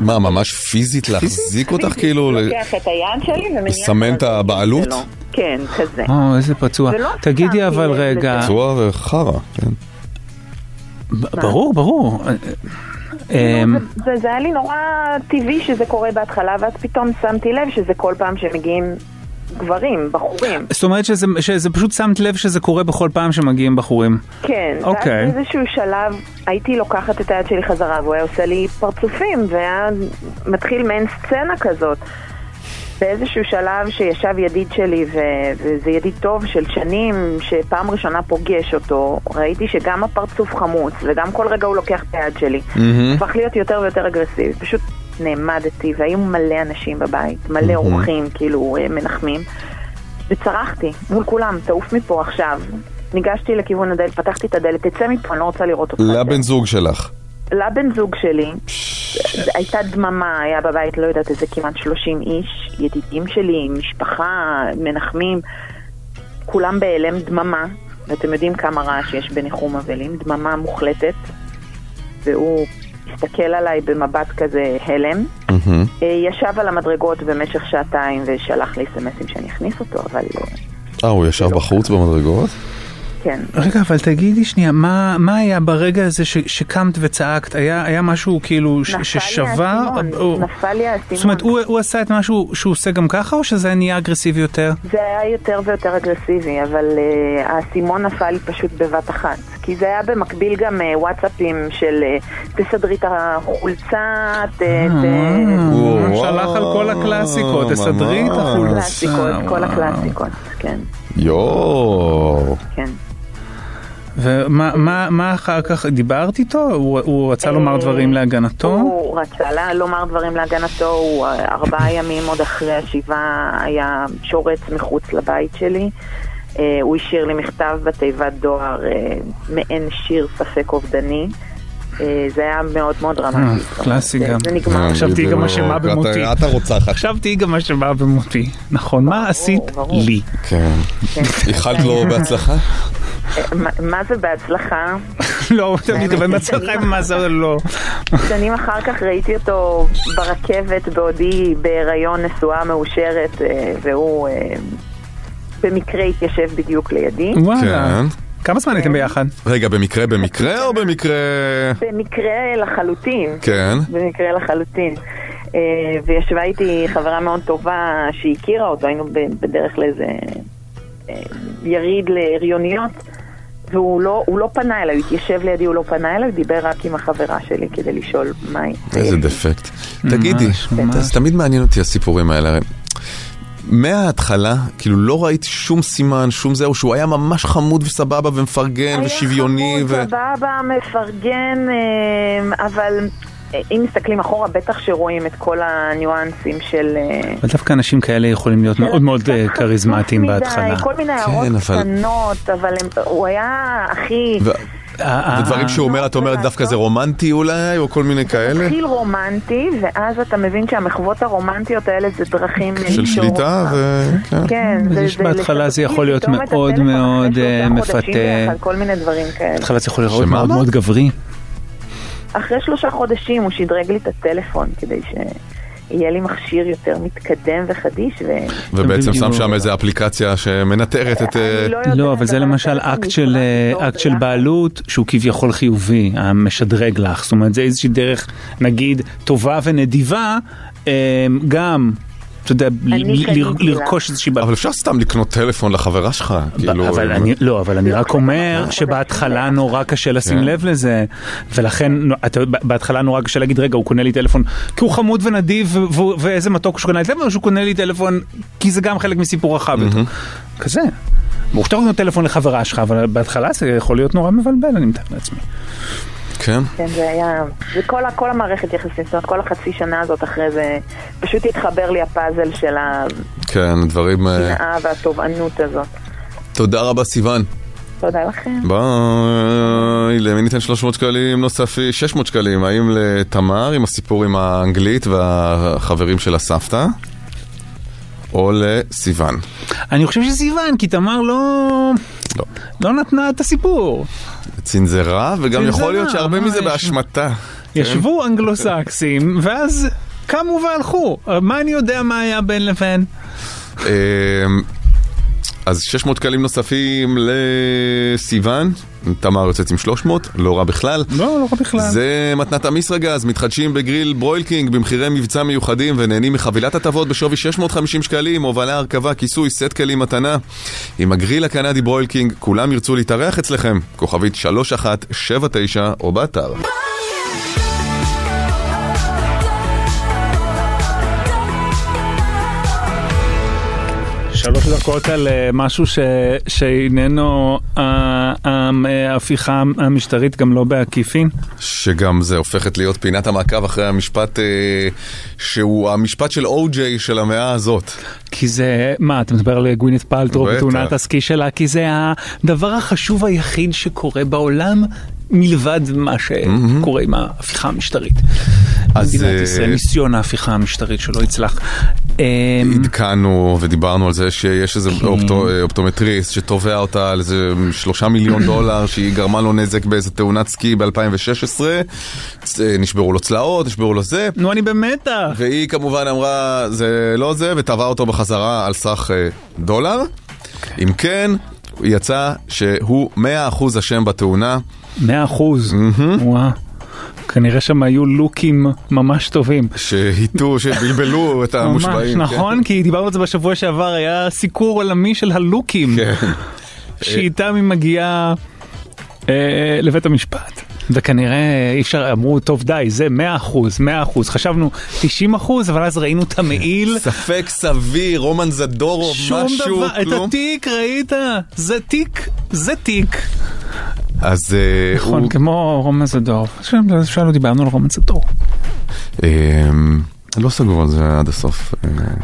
מה, ממש פיזית להחזיק אותך כאילו? לוקח את היד שלי ומניע... לסמן את הבעלות? כן, כזה. או, איזה פצוע. תגידי אבל רגע... פצוע וחרה, כן. ברור, ברור. זה היה לי נורא טבעי שזה קורה בהתחלה, ואז פתאום שמתי לב שזה כל פעם שמגיעים גברים, בחורים. זאת אומרת שזה פשוט שמת לב שזה קורה בכל פעם שמגיעים בחורים. כן, ואז באיזשהו שלב הייתי לוקחת את היד שלי חזרה, והוא היה עושה לי פרצופים, והיה מתחיל מעין סצנה כזאת. באיזשהו שלב שישב ידיד שלי, וזה ידיד טוב של שנים, שפעם ראשונה פוגש אותו, ראיתי שגם הפרצוף חמוץ, וגם כל רגע הוא לוקח את היד שלי. הפך להיות יותר ויותר אגרסיבי. פשוט נעמדתי, והיו מלא אנשים בבית, מלא אורחים, כאילו, מנחמים. וצרחתי, מול כולם, תעוף מפה עכשיו. ניגשתי לכיוון הדלת, פתחתי את הדלת, תצא מפה, אני רוצה לראות אותך. לבן זוג שלך. לבן זוג שלי. הייתה דממה, היה בבית, לא יודעת איזה, כמעט שלושים איש, ידידים שלי, משפחה, מנחמים, כולם בעלם, דממה, ואתם יודעים כמה רעש יש בניחום אבלים, דממה מוחלטת, והוא הסתכל עליי במבט כזה הלם, mm-hmm. ישב על המדרגות במשך שעתיים ושלח לי סמסים שאני הכניס אותו, אבל... אה, הוא ישב בחוץ לא... במדרגות? כן. רגע, אבל תגידי שנייה, מה, מה היה ברגע הזה ש, שקמת וצעקת? היה, היה משהו כאילו ששווה? או... נפל לי הסימון. זאת אומרת, הוא, הוא עשה את משהו שהוא עושה גם ככה, או שזה נהיה אגרסיבי יותר? זה היה יותר ויותר אגרסיבי, אבל uh, הסימון נפל לי פשוט בבת אחת. כי זה היה במקביל גם uh, וואטסאפים של uh, תסדרי את החולצה, ת... שלח על כל הקלאסיקות, תסדרי את החולצה. כל הקלאסיקות, כן. יואו. כן. ומה מה, מה אחר כך דיברת איתו? הוא, הוא רצה לומר דברים להגנתו? הוא רצה לומר דברים להגנתו, הוא ארבעה ימים עוד אחרי השבעה היה שורץ מחוץ לבית שלי, הוא השאיר לי מכתב בתיבת דואר, מעין שיר ספק אובדני, זה היה מאוד מאוד דרמטי. קלאסי גם. זה נגמר. עכשיו תהי גם אשמה במותי. עכשיו תהי גם אשמה במותי. נכון, מה עשית לי? כן. איחלת לו בהצלחה? מה זה בהצלחה? לא, אתה מתכוון בהצלחה עם מה זה לא. שנים אחר כך ראיתי אותו ברכבת בעודי בהיריון נשואה מאושרת, והוא במקרה התיישב בדיוק לידי. וואלה. כמה זמן הייתם ביחד? רגע, במקרה במקרה או במקרה... במקרה לחלוטין. כן. במקרה לחלוטין. וישבה איתי חברה מאוד טובה שהכירה אותו, היינו בדרך לאיזה יריד להריוניות, והוא לא, הוא לא פנה אליי, הוא התיישב לידי, הוא לא פנה אליי, הוא דיבר רק עם החברה שלי כדי לשאול מה... איזה דפקט. תגידי, תמיד מעניין אותי הסיפורים האלה. מההתחלה, כאילו לא ראיתי שום סימן, שום זהו, שהוא היה ממש חמוד וסבבה ומפרגן ושוויוני. היה חמוד, סבבה, מפרגן, אבל אם מסתכלים אחורה, בטח שרואים את כל הניואנסים של... אבל דווקא אנשים כאלה יכולים להיות מאוד מאוד קריזמטיים בהתחלה. כל מיני הערות קטנות, אבל הוא היה הכי... ודברים שהוא אומר, את אומרת דווקא זה רומנטי אולי, או כל מיני כאלה? זה מתחיל רומנטי, ואז אתה מבין שהמחוות הרומנטיות האלה זה דרכים של שליטה, כן. בהתחלה זה יכול להיות מאוד מאוד מפתה. כל מיני דברים כאלה. בהתחלה זה יכול להיות מאוד מאוד גברי. אחרי שלושה חודשים הוא שדרג לי את הטלפון, כדי ש... יהיה לי מכשיר יותר מתקדם וחדיש. ובעצם שם שם איזו אפליקציה שמנטרת את... לא, אבל זה למשל אקט של בעלות שהוא כביכול חיובי, המשדרג לך. זאת אומרת, זה איזושהי דרך, נגיד, טובה ונדיבה, גם... אתה יודע, לרכוש איזושהי... אבל אפשר סתם לקנות טלפון לחברה שלך. לא, אבל אני רק אומר שבהתחלה נורא קשה לשים לב לזה, ולכן בהתחלה נורא קשה להגיד, רגע, הוא קונה לי טלפון כי הוא חמוד ונדיב, ואיזה מתוק שהוא קונה לי טלפון, שהוא קונה לי טלפון כי זה גם חלק מסיפור רחב. כזה. הוא שתורך לקנות טלפון לחברה שלך, אבל בהתחלה זה יכול להיות נורא מבלבל, אני מתאר לעצמי. כן, זה היה, כל המערכת יחסים, זאת אומרת, כל החצי שנה הזאת אחרי זה, פשוט התחבר לי הפאזל של השנאה והתובענות הזאת. תודה רבה, סיוון. תודה לכם. ביי, למי ניתן שלוש מאות שקלים נוספי, שש מאות שקלים, האם לתמר עם הסיפור עם האנגלית והחברים של הסבתא? או לסיוון. אני חושב שסיוון, כי תמר לא... לא. לא נתנה את הסיפור. צנזרה, וגם צנזרה, יכול להיות שהרבה מזה יש... באשמתה. ישבו כן? אנגלוסקסים, ואז קמו והלכו. מה אני יודע מה היה בין לבין? אז שש מאות קלים נוספים לסיוון. תמר יוצאת עם שלוש מאות, לא רע בכלל. לא, לא רע בכלל. זה מתנת המסרגז, מתחדשים בגריל ברוילקינג במחירי מבצע מיוחדים ונהנים מחבילת הטבות בשווי שש מאות וחמישים שקלים, הובלה, הרכבה, כיסוי, סט כלים מתנה. עם הגריל הקנדי ברוילקינג, כולם ירצו להתארח אצלכם. כוכבית שלוש אחת שבע תשע או באתר. שלוש דקות על משהו שאיננו ההפיכה המשטרית, גם לא בעקיפין. שגם זה הופכת להיות פינת המעקב אחרי המשפט שהוא המשפט של או-ג'יי של המאה הזאת. כי זה, מה, אתה מדבר על גווינית פלטרו בתאונת הסקי שלה, כי זה הדבר החשוב היחיד שקורה בעולם מלבד מה שקורה עם ההפיכה המשטרית. אז זה ניסיון ההפיכה המשטרית שלא הצלח. עדכנו ודיברנו על זה שיש איזה אופטומטריסט שטובע אותה על איזה שלושה מיליון דולר שהיא גרמה לו נזק באיזה תאונת סקי ב-אלפיים ושש עשרה, נשברו לו צלעות, נשברו לו זה. נו, אני במתח. והיא כמובן אמרה, זה לא זה, וטבע אותו בחזרה על סך דולר. אם כן, יצא שהוא מאה אחוז אשם בתאונה. מאה אחוז? וואו. כנראה שם היו לוקים ממש טובים. שהיטו, שבלבלו את המושבעים. ממש, נכון, כי דיברנו על זה בשבוע שעבר, היה סיקור עולמי של הלוקים. שאיתם היא מגיעה לבית המשפט. וכנראה אי אפשר, אמרו, טוב די, זה מאה אחוז, מאה אחוז. חשבנו תשעים אחוז, אבל אז ראינו את המעיל. ספק סביר, רומן זדורוב, משהו. שום דבר, את התיק ראית? זה תיק, זה תיק. אז נכון, כמו רומן זדורוב. אפשר לא דיברנו על רומן זדורוב. לא סגור על זה עד הסוף.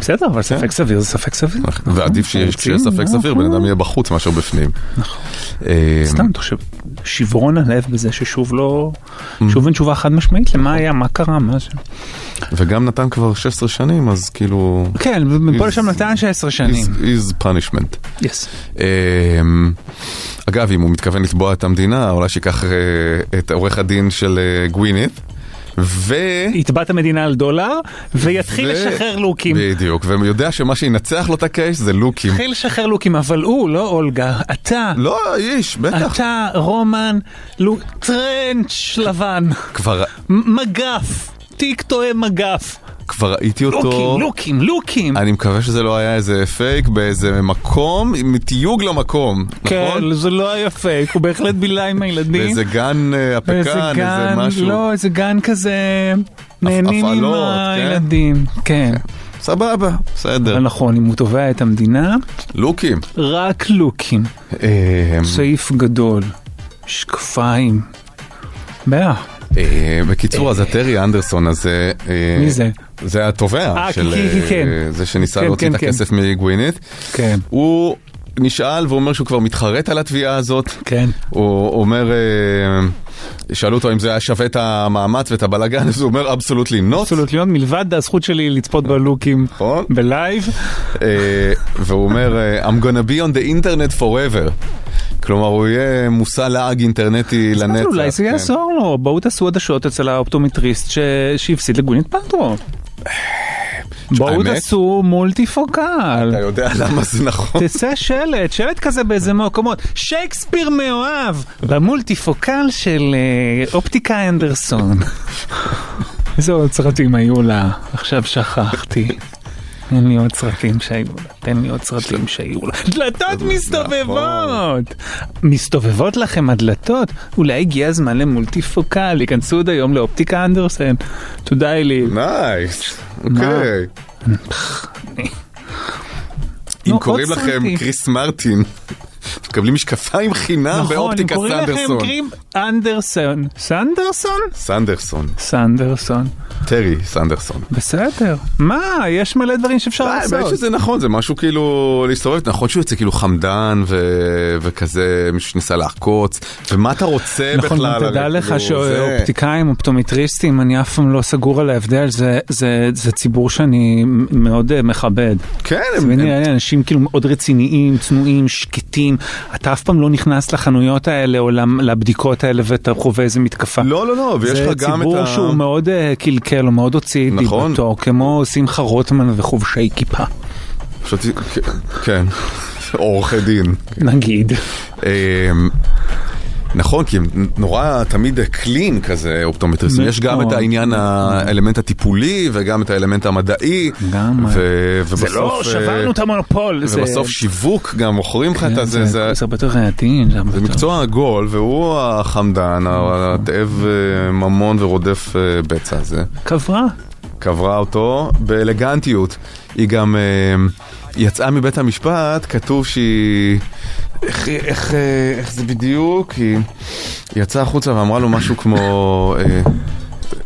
בסדר, אבל ספק סביר זה ספק סביר. ועדיף שיהיה ספק סביר, בן אדם יהיה בחוץ מאשר בפנים. נכון. סתם, תחשב, שברון הלב בזה ששוב לא... שוב אין תשובה חד משמעית למה היה, מה קרה, מה... וגם נתן כבר שש עשרה שנים, אז כאילו... כן, מפה לשם נתן שש עשרה שנים. is punishment. Yes. אגב, אם הוא מתכוון לתבוע את המדינה, אולי שיקח את עורך הדין של גווינית, ו... התבעת המדינה על דולר, ויתחיל ו... לשחרר לוקים. בדיוק, ויודע שמה שינצח לו את הקייש זה לוקים. התחיל לשחרר לוקים, אבל הוא, לא אולגה, אתה... לא, איש, בטח. אתה, רומן, לוק... טרנץ' לבן. כבר... מגף, תיק טועה מגף. כבר ראיתי אותו... לוקים, לוקים, לוקים. אני מקווה שזה לא היה איזה פייק באיזה מקום, עם תיוג למקום, נכון? כן, זה לא היה פייק, הוא בהחלט בילה עם הילדים. באיזה גן הפקן, איזה משהו. לא, איזה גן כזה... נהנים עם הילדים. כן. סבבה, בסדר. נכון, אם הוא תובע את המדינה... לוקים. רק לוקים. סעיף גדול. שקפיים. באה. בקיצור, אז הטרי אנדרסון הזה... מי זה? זה התובע של זה שניסה להוציא את הכסף מגווינית. הוא נשאל ואומר שהוא כבר מתחרט על התביעה הזאת. הוא אומר... שאלו אותו אם זה היה שווה את המאמץ ואת הבלגן, אז הוא אומר אבסולוטלי נוט. אבסולוטלי נוט, מלבד הזכות שלי לצפות בלוקים בלייב. והוא אומר, I'm gonna be on the internet forever. כלומר, הוא יהיה מושא לעג אינטרנטי לנצח. אולי זה יעזור לו, בואו תעשו עדשות אצל האופטומטריסט שהפסיד לגווינית פלטרו. בואו תעשו מולטיפוקל. אתה יודע למה זה נכון. תצא שלט, שלט כזה באיזה מקומות. שייקספיר מאוהב במולטיפוקל של אופטיקה אנדרסון. איזה עוד סרטים היו לה? עכשיו שכחתי. אין לי עוד סרטים שהיו לה. תן לי עוד סרטים שהיו לה. דלתות מסתובבות. מסתובבות לכם הדלתות? אולי הגיע הזמן למולטיפוקל. ייכנסו עוד היום לאופטיקה אנדרסון. תודה לי. נייס. אוקיי. אם קוראים לכם קריס מרטין, מקבלים משקפיים חינם באופטיקה סנדרסון. אנדרסון. סנדרסון? סנדרסון. סנדרסון. טרי סנדרסון. בסדר. מה? יש מלא דברים שאפשר לעשות. באמת שזה נכון, זה משהו כאילו להסתובב. נכון שהוא יוצא כאילו חמדן וכזה, מישהו שניסה להחקוץ. ומה אתה רוצה בכלל? נכון, תדע לך שאופטיקאים, אופטומטריסטים, אני אף פעם לא סגור על ההבדל. זה ציבור שאני מאוד מכבד. כן. אנשים כאילו מאוד רציניים, צנועים, שקטים. אתה אף פעם לא נכנס לחנויות האלה או לבדיקות האלה ואתה חווה איזה מתקפה. לא, לא, לא. ויש לך גם את ה... זה ציבור שהוא מאוד קלקל, הוא מאוד הוציא דיבתו, כמו שמחה רוטמן וחובשי כיפה. כן. עורכי דין. נגיד. נכון, כי נורא תמיד קלין כזה אופטומטריסטים. יש גם את העניין, האלמנט הטיפולי וגם את האלמנט המדעי. גם. זה לא, שברנו את המונופול. ובסוף שיווק גם מוכרים לך את זה. זה הרבה יותר רעתין. זה מקצוע עגול, והוא החמדן, התאב ממון ורודף בצע הזה. קברה. קברה אותו באלגנטיות. היא גם יצאה מבית המשפט, כתוב שהיא... איך, איך, איך זה בדיוק? היא יצאה החוצה ואמרה לו משהו כמו אה,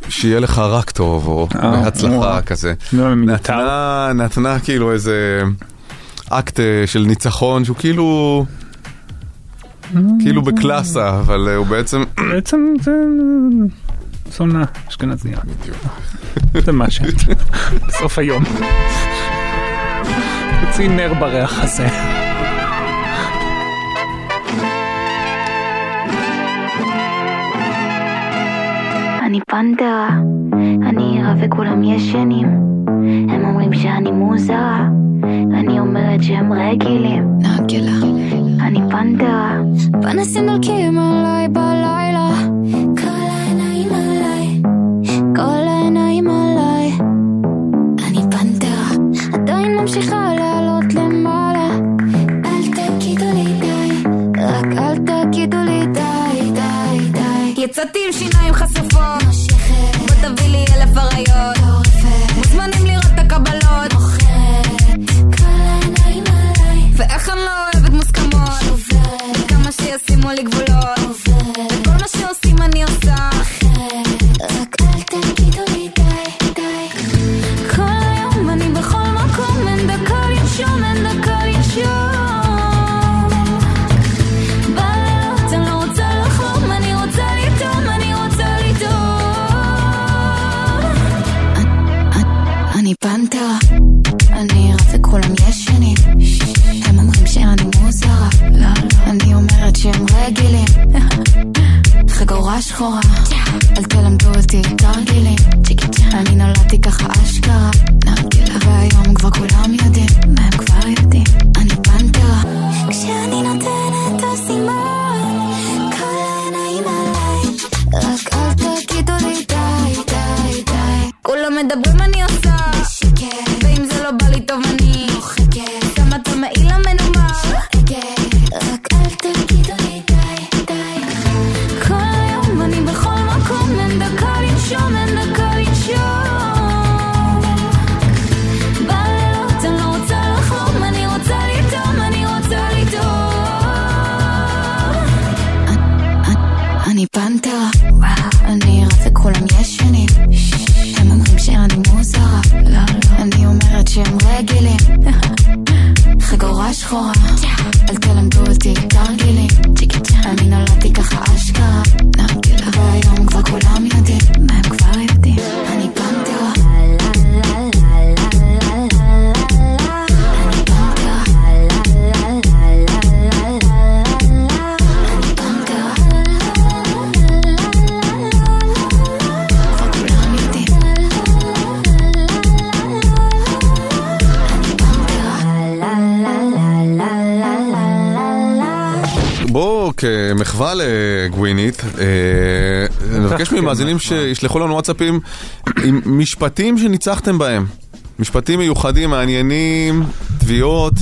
שיהיה לך רק טוב או בהצלחה כזה. נתנה, נתנה כאילו איזה אקט של ניצחון שהוא כאילו כאילו בקלאסה, אבל הוא בעצם בעצם זה סונה אשכנזיה. זה מה שאת בסוף היום הוציא נר בריח הזה. אני פנדה, אני עירה וכולם ישנים. הם אומרים שאני מוזרה, אני אומרת שהם רגילים. נגלה. אני פנדה. פנסים דולקים עליי בלילה. כל העיניים עליי, כל העיניים עליי. אני פנדה. עדיין ממשיכה לעלות למעלה. אל תגידו לי די, רק אל תגידו לי די, די, די. יצאתי עם שיניים חשופות. תביא לי אלף הרעיות, מוזמנים לראות את הקבלות, כל העיניים עליי, ואיך אני לא אוהבת מוסכמות, כמה שישימו לי גבולות, וכל מה שעושים אני עושה, רק אל תגידו לי די, די. שחורה, אל תלמדו אותי תרגילים, אני נולדתי ככה אשכרה, והיום כבר כולם יודעים מה הם כבר יודעים, אני פנתרה. כשאני נותנת הסימן, כל העיניים עליי, רק אל תגידו לי די די די, כולם מדברים אני עושה שקט, ואם זה לא בא לי טוב אני מוחקת, גם אתה מעיל המנומה שואגת, רק אל תגידו לי די די. כל היום אני בכל מקום, אין דקה לנשום, אין דקה לנשום, אני פנתרה, אני רצה כולם ישנים, הם אומרים שאני מוזרה, אני אומרת שהם רגילים, חגורה שחורה, אל תלמדו אותי תרגילים, אני נולדתי ככה אשכרה, והיום כבר כולם יודעים מה הם כבר יודעים, אני פנתרה. כמחווה לגווינית, נבקש ממאזינים שישלחו לנו וואטסאפים עם משפטים שניצחתם בהם, משפטים מיוחדים, מעניינים, תביעות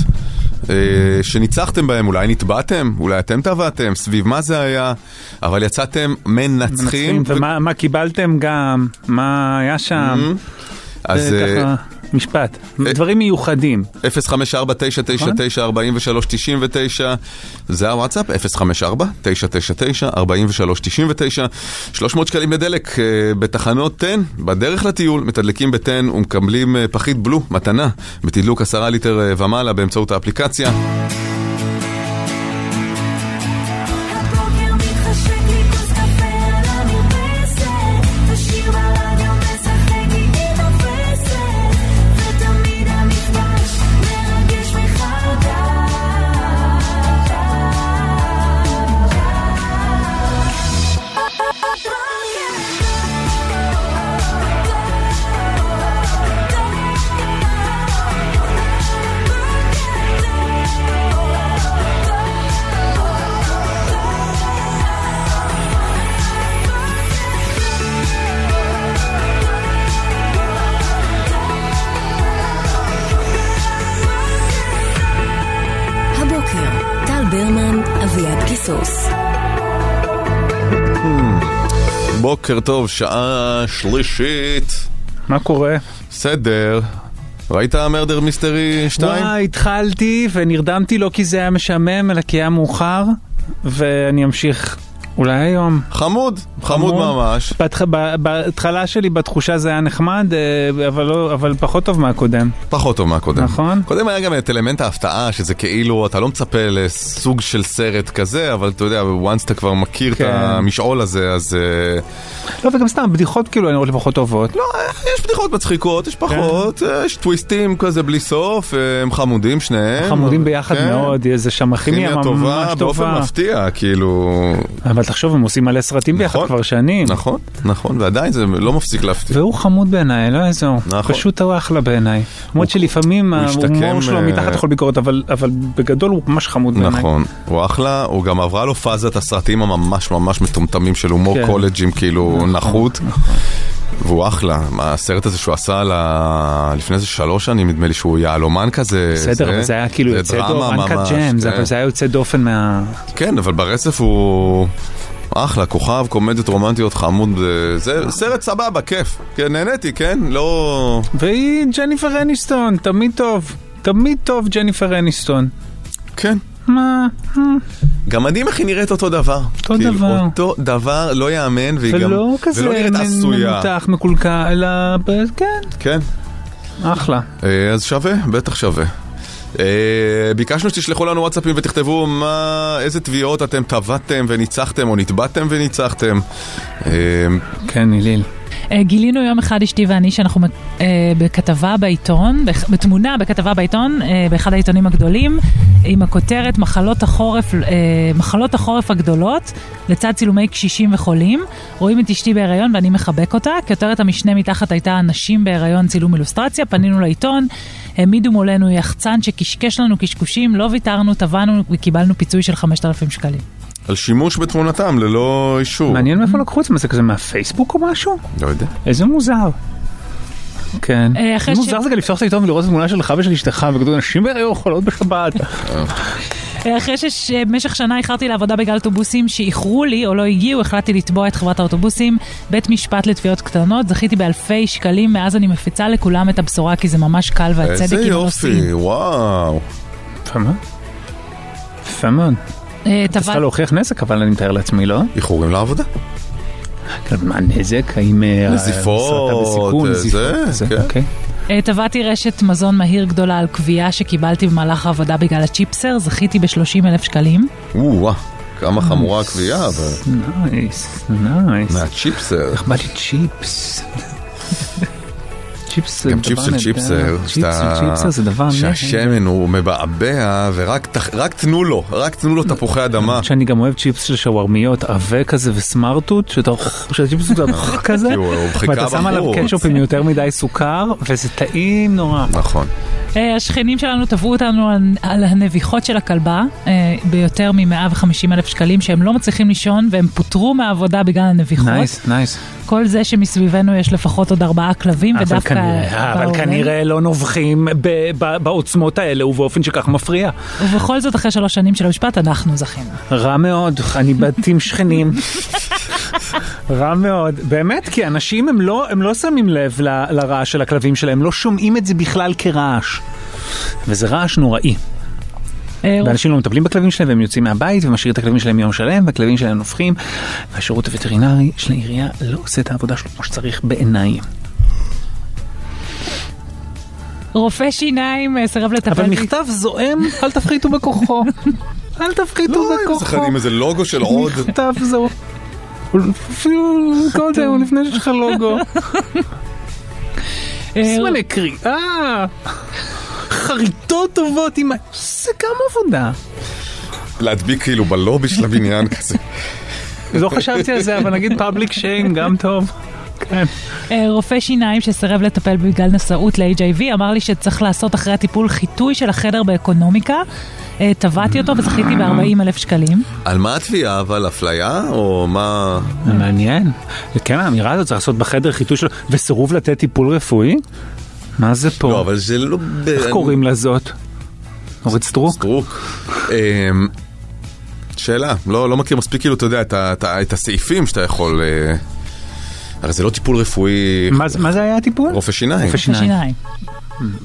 שניצחתם בהם, אולי נתבעתם, אולי אתם תבעתם, סביב מה זה היה, אבל יצאתם מנצחים. ומה קיבלתם גם, מה היה שם, זה ככה משפט, דברים מיוחדים. אפס חמש ארבע תשע תשע תשע ארבע שלוש תשע תשע, זה הוואטסאפ, אפס חמש ארבע תשע תשע תשע ארבע שלוש תשע תשע. שלוש מאות שקלים לדלק בתחנות תן, בדרך לטיול, מתדלקים בתן ומקבלים פחית בלו, מתנה, בתדלוק עשרה ליטר ומעלה באמצעות האפליקציה. בוקר טוב, שעה שלישית. מה קורה? סדר. ראית המרדר מיסטרי שתיים? וואי, התחלתי ונרדמתי, לא כי זה היה משעמם, אלא כי היה מאוחר, ואני אמשיך אולי היום. חמוד, חמוד ממש. בהתחלה שלי, בתחושה זה היה נחמד, אבל פחות טוב מהקודם. פחות טוב מהקודם. נכון. קודם היה גם את אלמנט ההפתעה, שזה כאילו, אתה לא מצפה לסוג של סרט כזה, אבל אתה יודע, וואנס אתה כבר מכיר את המשעול הזה, אז... לא, וגם סתם, בדיחות כאילו, אני רואה לפחות טובות. לא, יש בדיחות מצחיקות, יש פחות, יש טוויסטים כזה בלי סוף, הם חמודים שניהם. חמודים ביחד מאוד, זה שם הכימיה ממש טובה. אבל תחשוב, הם עושים מלא סרטים ביחד כבר שנים. נכון, נכון, ועדיין זה לא מפסיק להפתיע. והוא חמוד בעיניי, לא איזו. פשוט הוא אחלה בעיניי. למרות שלפעמים ההומור שלו מתחת לכל ביקורת, אבל בגדול הוא ממש חמוד בעיניי. נכון, הוא אחלה, הוא גם עברה לו פאזת הסרטים הממש ממש מטומטמים של הומור קולג'ים, כאילו נחות. והוא אחלה. הסרט הזה שהוא עשה לפני איזה שלוש שנים, נדמה לי שהוא יעלומן כזה. בסדר, אבל זה היה כאילו יוצא דופן, אנקת ג'אמס, אבל זה היה יוצא דופן מה... כן, אבל ברצף הוא... אחלה, כוכב, קומדיות רומנטיות, חמוד, זה סרט סבבה, כיף. כן, נהניתי, כן? לא... והיא ג'ניפר אניסטון, תמיד טוב. תמיד טוב ג'ניפר אניסטון. כן. מה? גם מדהים איך היא נראית אותו דבר. אותו דבר. אותו דבר, לא יאמן, והיא גם... ולא כזה ממותח, מקולקה, אלא... כן. כן. אחלה. אז שווה, בטח שווה. ביקשנו שתשלחו לנו וואטסאפים ותכתבו איזה תביעות אתם תבעתם וניצחתם או נתבעתם וניצחתם. כן, איליל גילינו יום אחד אשתי ואני שאנחנו בכתבה בעיתון, בתמונה בכתבה בעיתון באחד העיתונים הגדולים עם הכותרת מחלות החורף, מחלות החורף הגדולות, לצד צילומי קשישים וחולים. רואים את אשתי בהיריון ואני מחבק אותה. כותרת המשנה מתחת הייתה נשים בהיריון צילום אילוסטרציה. פנינו לעיתון, העמידו מולנו יחצן שקשקש לנו קשקושים, לא ויתרנו, טבענו וקיבלנו פיצוי של חמשת אלפים שקלים. על שימוש בתמונתם ללא אישור. מעניין מאיפה לקחו את זה, כזה מהפייסבוק או משהו? לא יודע. איזה מוזר. כן. מוזר זה גם לפתוח את העיתון ולראות את התמונה שלך ושל אשתך וכתוב אנשים בהיריון חולות בשבת. אחרי שבמשך שנה איחרתי לעבודה בגלל אוטובוסים שאיחרו לי או לא הגיעו, החלטתי לתבוע את חברת האוטובוסים, בית משפט לתביעות קטנות, זכיתי באלפי שקלים, מאז אני מפיצה לכולם את הבשורה כי זה ממש קל והצדק עם הנושאים. איזה יופי, וואו. פמן. פמן. אתה צריכה להוכיח נזק, אבל אני מתאר לעצמי, לא? איחורים לעבודה. מה נזק? האם... נזיפות, זה, כן. תבעתי רשת מזון מהיר גדולה על קביעה שקיבלתי במהלך העבודה בגלל הצ'יפסר, זכיתי ב-שלושים אלף שקלים. וואו, כמה חמורה הקביעה, אבל... נייס, נייס. מהצ'יפסר. אך בא לי צ'יפס. גם צ'יפס של צ'יפסר, שהשמן הוא מבעבע, ורק תנו לו, רק תנו לו תפוחי אדמה. שאני גם אוהב צ'יפס של שווארמיות, עבה כזה וסמרטוט, שהצ'יפס הוא כזה, ואתה שם עליו קטשופ עם יותר מדי סוכר, וזה טעים נורא. נכון. השכנים שלנו תבעו אותנו על הנביחות של הכלבה, ביותר מ-מאה וחמישים אלף שקלים, שהם לא מצליחים לישון, והם פוטרו מהעבודה בגלל הנביחות. נייס, נייס. כל זה שמסביבנו יש לפחות עוד ארבעה כלבים, ודווקא... אבל כנראה לא נובחים בעוצמות האלה, ובאופן שכך מפריע. ובכל זאת, אחרי שלוש שנים של המשפט, אנחנו זכינו. רע מאוד, אני בתים שכנים. רע מאוד. באמת, כי אנשים הם לא, הם לא שמים לב לרעש של הכלבים שלהם, הם לא שומעים את זה בכלל כרעש. וזה רעש נוראי. ואנשים לא מטפלים בכלבים שלהם, והם יוצאים מהבית ומשאירים את הכלבים שלהם יום שלם, והכלבים שלהם נופחים, והשירות הווטרינרי של העירייה לא עושה את העבודה שלו כמו שצריך בעיניים. רופא שיניים סרב לטפל. אבל מכתב זועם, אל תפחיתו בכוחו. אל תפחיתו בכוחו. צריך להגיד עם איזה לוגו של עוד. מכתב זועם. אפילו קודם, לפני שיש לך לוגו. סמני קריאה. חריטות טובות עם... זה גם עבודה. להדביק כאילו בלובי של הבניין כזה. לא חשבתי על זה, אבל נגיד פאבליק שיין גם טוב. רופא שיניים שסרב לטפל בגלל נשאות ל-אייץ' איי וי אמר לי שצריך לעשות אחרי הטיפול חיטוי של החדר באקונומיקה. טבעתי אותו וזכיתי ב-ארבעים אלף שקלים. על מה התביעה? אבל אפליה? או מה? מעניין. כן, האמירה הזאת צריך לעשות בחדר חיטוי שלו וסירוב לתת טיפול רפואי? מה זה פה? לא, אבל זה לא... איך קוראים לזאת? אורית סטרוק? סטרוק. שאלה, לא מכיר מספיק כאילו, אתה יודע, את הסעיפים שאתה יכול... הרי זה לא טיפול רפואי... מה זה היה הטיפול? רופא שיניים. רופא שיניים.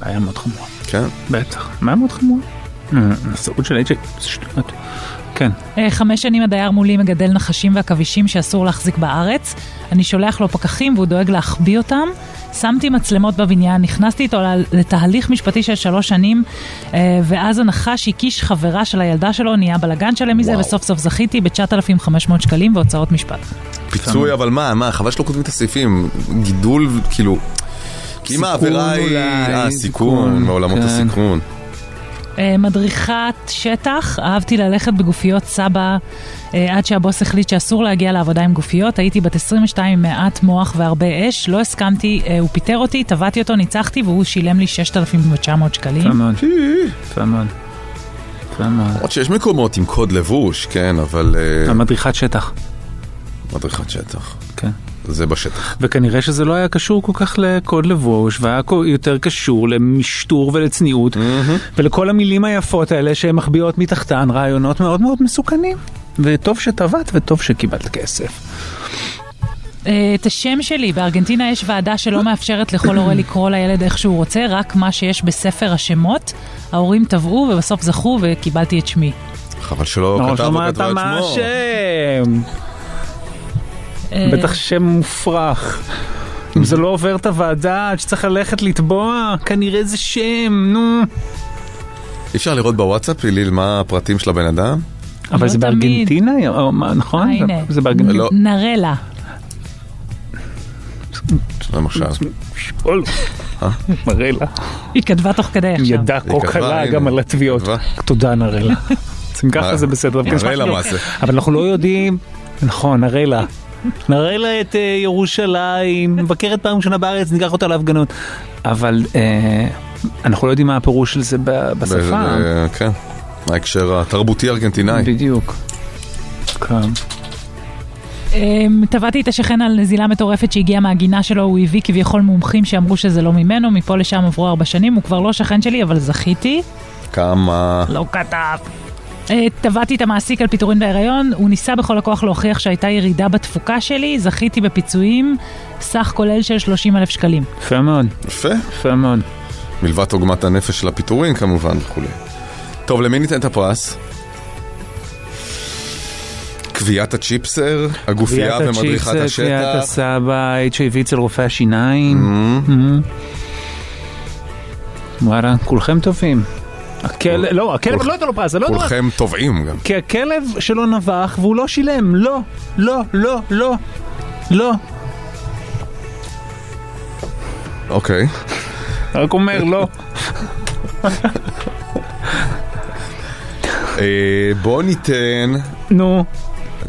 היה מאוד חמורה. כן? בטח. מה מאוד חמורה? הסעות של אייץ' איי... שטויות. כן. חמש שנים הדייר מולי מגדל נחשים והכבישים שאסור להחזיק בארץ. אני שולח לו פקחים והוא דואג להחביא אותם. שמתי מצלמות בבניין, נכנסתי איתו לתהליך משפטי של שלוש שנים, ואז הנחש הקיש חברה של הילדה שלו, נהיה בלגן שלם מזה, וסוף סוף זכיתי ב-תשעת אלפים וחמש מאות שקלים והוצאות משפט. פיצוי, אבל מה, מה, חבל שלא כותבים את הסעיפים, גידול, כאילו, כי אם העבירה היא... הסיכון, מעולמות הסיכון. מדריכת שטח, אהבתי ללכת בגופיות סבא, עד שהבוס החליט שאסור להגיע לעבודה עם גופיות. הייתי בת עשרים ושתיים עם מעט מוח והרבה אש, לא הסכמתי, הוא פיטר אותי, טבעתי אותו, ניצחתי, והוא שילם לי שישת אלפים ותשע מאות שקלים. פעמון, פעמון, פעמון. עוד שיש מקומות עם קוד לבוש, כן, אבל... המדריכת שטח. מדריכת שטח. כן. זה בשטח. וכנראה שזה לא היה קשור כל כך לקוד לבוש, והיה יותר קשור למשטור ולצניעות, ולכל המילים היפות האלה שהן מחביאות מתחתן, רעיונות מאוד מאוד מסוכנים. וטוב שטבעת וטוב שקיבלת כסף. את השם שלי, בארגנטינה יש ועדה שלא מאפשרת לכל הורה לקרוא לילד איך שהוא רוצה, רק מה שיש בספר השמות. ההורים טבעו ובסוף זכו וקיבלתי את שמי. חבל שלא כתב וכתבה את שמו. בטח שם מופרך. אם זה לא עובר את הוועדה עד שצריך ללכת לתבוע, כנראה זה שם, נו. אי אפשר לראות בוואטסאפ ליל מה הפרטים של הבן אדם? אבל זה בארגנטינה, נכון? זה בארגנטינה. נראה לה. למשל. שאול. מרלה. היא כתבה תוך כדי עכשיו. ידע קוקלה גם על התביעות. תודה נרלה. אם ככה זה בסדר. נרלה מה זה? אבל אנחנו לא יודעים. נכון, נרלה. נרלה את ירושלים, מבקרת פעם שנה בארץ, ניקח אותה להפגנות. אבל אנחנו לא יודעים מה הפירוש של זה בשפה. כן. ההקשר התרבותי ארגנטינאי. בדיוק. כן. טבעתי את השכן על נזילה מטורפת שהגיעה מהגינה שלו, הוא הביא כביכול מומחים שאמרו שזה לא ממנו, מפה לשם עברו ארבע שנים, הוא כבר לא שכן שלי, אבל זכיתי. כמה? לא כתב. טבעתי את המעסיק על פיטורין בהיריון, הוא ניסה בכל הכוח להוכיח שהייתה ירידה בתפוקה שלי, זכיתי בפיצויים, סך כולל של שלושים אלף שקלים. יפה מאוד. יפה? יפה מאוד. מלבד עוגמת הנפש של הפיטורין כמובן וכו'. טוב, למי ניתן את הפרס? קביעת הצ'יפסר, הגופייה ומדריכת השטח. קביעת הסבא, אייץ' איי וי אצל רופא השיניים. וואלה, כולכם טובים. לא, הכלב לא הייתה לו פרס. כולכם טובעים גם. כי הכלב שלו נבח והוא לא שילם. לא, לא, לא, לא, לא. אוקיי. רק אומר, לא. בוא ניתן... נו...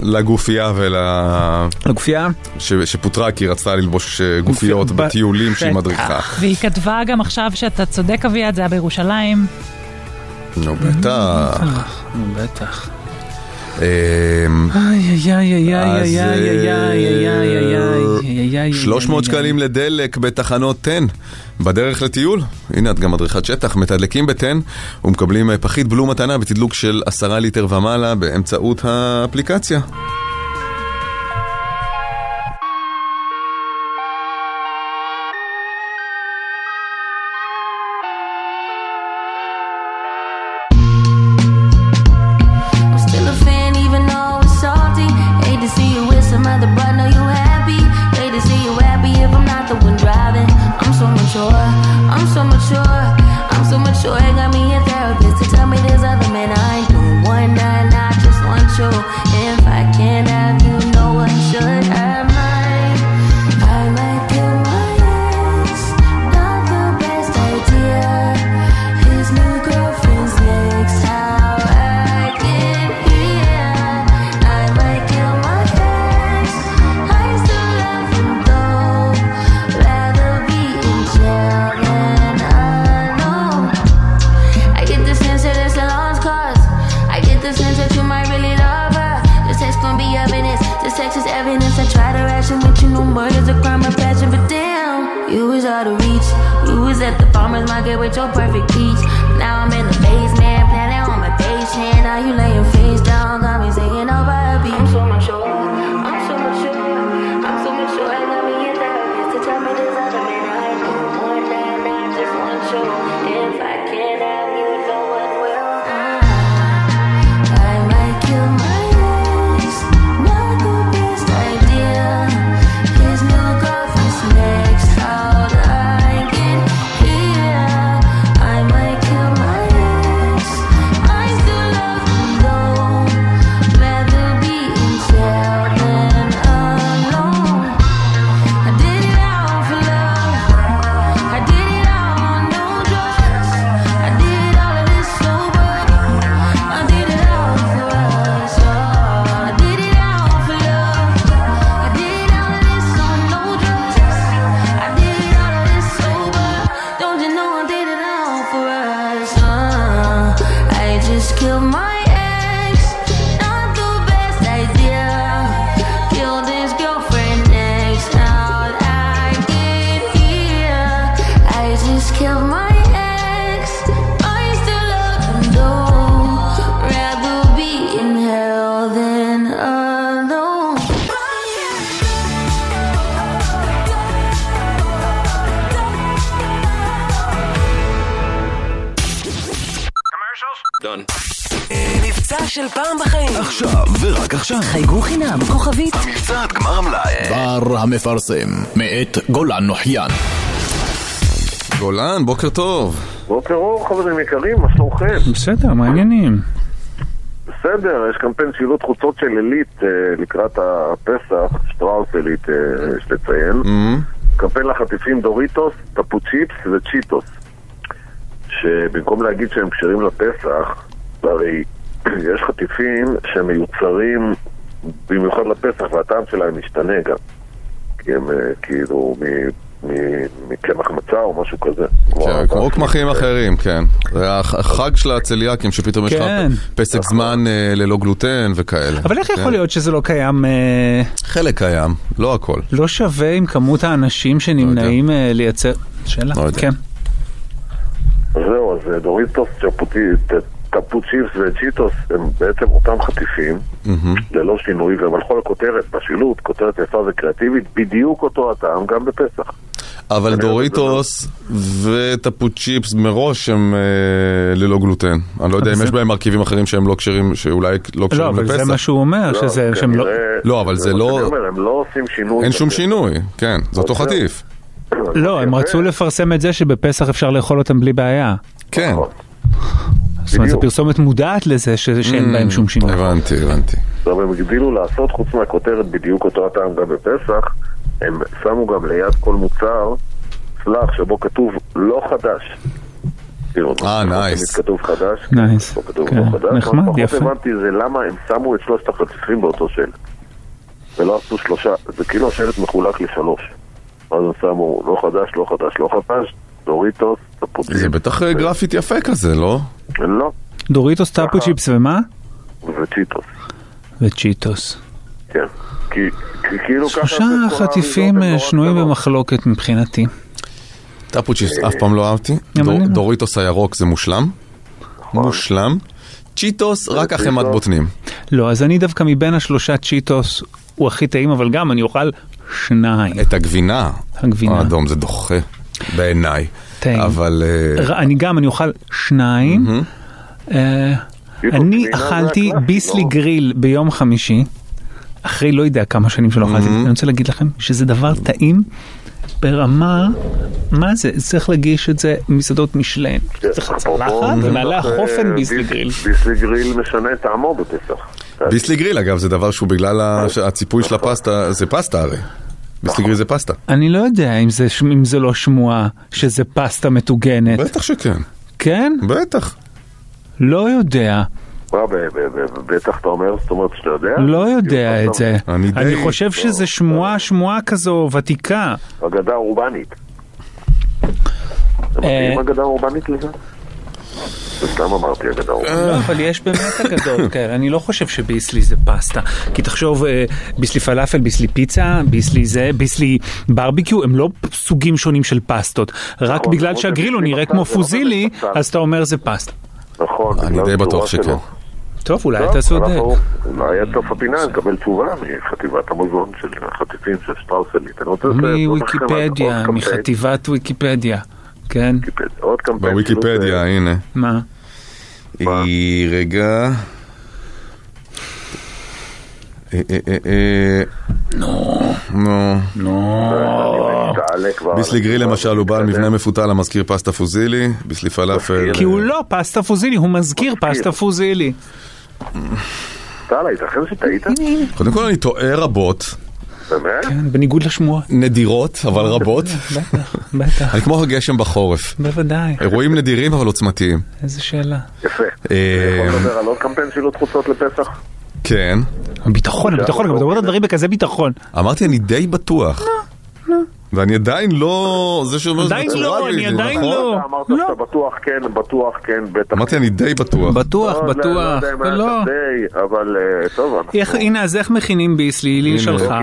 לגופיה ול... לגופיה? ש... שפוטרה כי היא רצתה ללבוש גופיות בטיולים שהיא מדריכה. והיא כתבה גם עכשיו שאתה צודק אביעד, זה היה בירושלים. נו בטח. נו בטח. שלוש מאות שקלים לדלק בתחנות תן בדרך לטיול, הנה את גם מדריכת שטח, מתדלקים בתן ומקבלים פחית בלו מתנה בתדלוק של עשרה ליטר ומעלה באמצעות האפליקציה. מפרסם מאת גולן נוחיין. גולן, בוקר טוב. בוקר אור, חברים יקרים, מה שלומכם? בסדר, מעניינים. בסדר, יש קמפיין שילוט חוצות של אלית לקראת הפסח, שטראוס אלית, יש לציין. קמפיין לחטיפים דוריטוס, טפוצ'יפס וצ'יטוס, שבמקום להגיד שהם כשרים לפסח, הרי יש חטיפים שמיוצרים במיוחד לפסח, והטעם שלהם משתנה גם, כי הם כאילו מקמח מצה או משהו כזה. כמו קמחים אחרים, כן. זה החג של הצליאקים, שפתאום יש לך פסק זמן ללא גלוטן וכאלה. אבל איך יכול להיות שזה לא קיים? חלק קיים, לא הכל. לא שווה עם כמות האנשים שנמנעים לייצר... שאלה? כן. זהו, אז דוריטוס, צ'פוטית, טפוצ'יפס וצ'יטוס הם בעצם אותם חטיפים ללא שינוי, והם הלכו לכותרת בשילוט, כותרת יפה וקריאטיבית, בדיוק אותו הטעם גם בפסח. אבל דוריטוס וטפוצ'יפס מראש הם ללא גלוטן. אני לא יודע אם יש בהם מרכיבים אחרים שהם לא קשרים, שאולי לא קשרים לפסח. לא, אבל זה מה שהוא אומר. לא, אבל זה לא... הם לא עושים שינוי. אין שום שינוי, כן. זה אותו חטיף. לא, הם רצו לפרסם את זה שבפסח אפשר לאכול אותם בלי בעיה. כן. זאת אומרת, זו פרסומת מודעת לזה שאין בהם שום שינוי. הבנתי, הבנתי. הם הגדילו לעשות חוץ מהכותרת בדיוק אותו הטעם גם בפסח, הם שמו גם ליד כל מוצר סלח שבו כתוב לא חדש. אה, נייס. כתוב חדש, כתוב לא חדש. נחמד, יפה. פחות הבנתי זה למה הם שמו את שלושת החטיפים באותו שלט. ולא עשו שלושה, זה כאילו השלט מחולק לשלוש. אז הם שמו לא חדש, לא חדש, לא חדש, דוריטוס, טפוצ'יפס. זה בטח גרפית יפה כזה, לא? לא. דוריטוס, טפוצ'יפס ומה? וצ'יטוס. וצ'יטוס. כן. שלושה חטיפים שנויים במחלוקת מבחינתי. טפוצ'יפס אף פעם לא אהבתי. דוריטוס הירוק זה מושלם. מושלם. צ'יטוס רק החמת בוטנים. לא, אז אני דווקא מבין השלושה צ'יטוס הוא הכי טעים, אבל גם אני אוכל שניים. את הגבינה. הגבינה. האדום זה דוחה. בעיניי. אבל... אני גם, אני אוכל שניים. אני אכלתי ביסלי גריל ביום חמישי, אחרי לא יודע כמה שנים שלא אכלתי. אני רוצה להגיד לכם שזה דבר טעים ברמה, מה זה? צריך להגיש את זה מסעדות משלן. צריך לצלחת ומעלה חופן ביסלי גריל. ביסלי גריל משנה את טעמו בפסח. ביסלי גריל, אגב, זה דבר שהוא בגלל הציפוי של הפסטה, זה פסטה הרי. בסגרי זה פסטה. אני לא יודע אם זה, אם זה לא שמועה שזה פסטה מתוגנת. בטח שכן. כן? בטח. לא יודע. מה, בטח אתה אומר? זאת אומרת שאתה יודע? לא יודע את זה. אני חושב שזה שמועה, שמועה כזו ותיקה. אגדה אורבנית. אתם יודעים אגדה אורבנית לזה? סתם אמרתי אגדות. לא, אבל יש באמת אגדות כאלה. אני לא חושב שביסלי זה פסטה. כי תחשוב, ביסלי פלאפל, ביסלי פיצה, ביסלי זה, ביסלי ברביקיו, הם לא סוגים שונים של פסטות. רק בגלל שהגריל הוא נראה כמו פוזילי, אז אתה אומר זה פסטה. נכון. אני די בטוח שכן. טוב, אולי אתה סודק. אולי אתה פפינה, נקבל תשובה מחטיבת המוזיאון של החטיפים של שטראוסלית. מוויקיפדיה, מחטיבת ויקיפדיה. כן. בוויקיפדיה, הנה. מה? היא רגע... נו. נו. נו. ביסלי גריל למשל הוא בעל מבנה מפותל המזכיר פסטה פוזילי, ביסלי פלאפל... כי הוא לא פסטה פוזילי, הוא מזכיר פסטה פוזילי. תעלה, ייתכן שתהיית? קודם כל אני טועה רבות. כן, בניגוד לשמועה. נדירות, אבל רבות. בטח, בטח. אני כמו הגשם בחורף. בוודאי. אירועים נדירים, אבל עוצמתיים. איזה שאלה. יפה. אני יכול לדבר על עוד קמפיין שילוט חוצות לפסח? כן. הביטחון, הביטחון, גם אתה אומר את הדברים בכזה ביטחון. אמרתי, אני די בטוח. לא, לא. ואני עדיין לא... עדיין לא, אני עדיין לא. אמרת שאתה בטוח, כן, בטוח, כן, בטח. אמרתי, אני די בטוח. בטוח, בטוח. לא. אבל טוב. הנה, אז איך מכינים ביסלי, ליל שלך?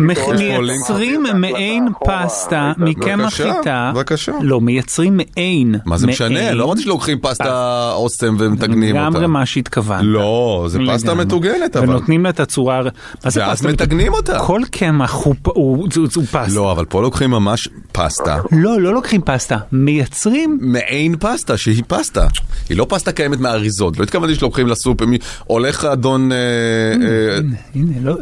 מייצרים מעין פסטה מקמח חיטה. בבקשה. לא, מייצרים מעין. מה זה משנה? לא אמרתי שלוקחים פסטה אוסם ומתגנים אותה. לגמרי מה שהתכוונת. לא, זה פסטה מתוגנת, אבל. ונותנים לה את הצורה... ואז מתגנים אותה. כל קמח הוא פסטה. לוקחים ממש פסטה. לא, לא לוקחים פסטה. מייצרים... מעין פסטה, שהיא פסטה. היא לא פסטה קיימת מהאריזות. לא התכוונתי שלוקחים לסופ, אם הולך אדון... הנה, לא.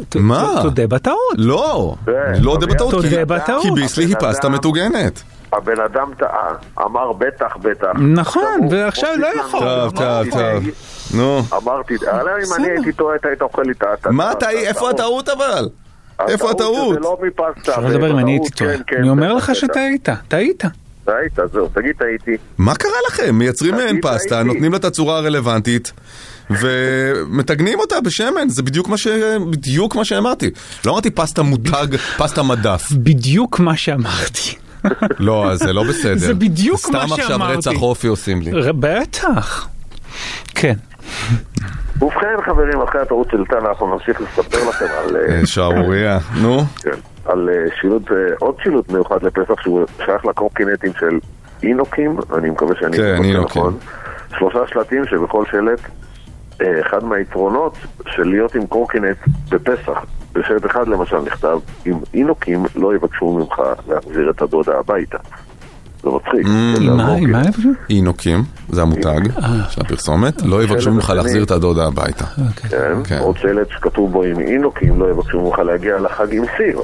תודה בטעות. לא. לא תודה בטעות. תודה בטעות. כי ביסלי היא פסטה מתוגנת. הבן אדם טעה. אמר בטח, בטח. נכון, ועכשיו לא יכול. טוב, טוב, טוב. נו. אמרתי, אם אני הייתי טועה, אתה היית אוכל לי טעה. מה, איפה הטעות אבל? איפה הטעות? זה לא מפסטה. אפשר לדבר אם אני הייתי טוב. אני אומר לך שטעית, טעית. טעית, זהו, תגיד טעיתי. מה קרה לכם? מייצרים מהן פסטה, נותנים לה את הצורה הרלוונטית, ומתגנים אותה בשמן. זה בדיוק מה ש... בדיוק מה שאמרתי. לא אמרתי פסטה מותג, פסטה מדף. בדיוק מה שאמרתי. לא, זה לא בסדר. זה בדיוק מה שאמרתי. סתם עכשיו רצח אופי עושים לי. בטח. כן. ובכן, חברים, אחרי הטעות של טל, אנחנו נמשיך לספר לכם על... שערוריה, נו. כן, על שילוט, עוד שילוט מיוחד לפסח, שהוא שייך לקורקינטים של אינוקים, אני מקווה שאני... כן, אינוקים. שלושה שלטים שבכל שלט, אחד מהיתרונות של להיות עם קורקינט בפסח, בשלט אחד למשל נכתב, אם אינוקים לא יבקשו ממך להחזיר את הדודה הביתה. זה מצחיק. אינוקים, זה המותג של הפרסומת, לא יבקשו ממך להחזיר את הדודה הביתה. עוד שלט שכתוב בו עם אינוקים לא יבקשו ממך להגיע לחג עם סיר,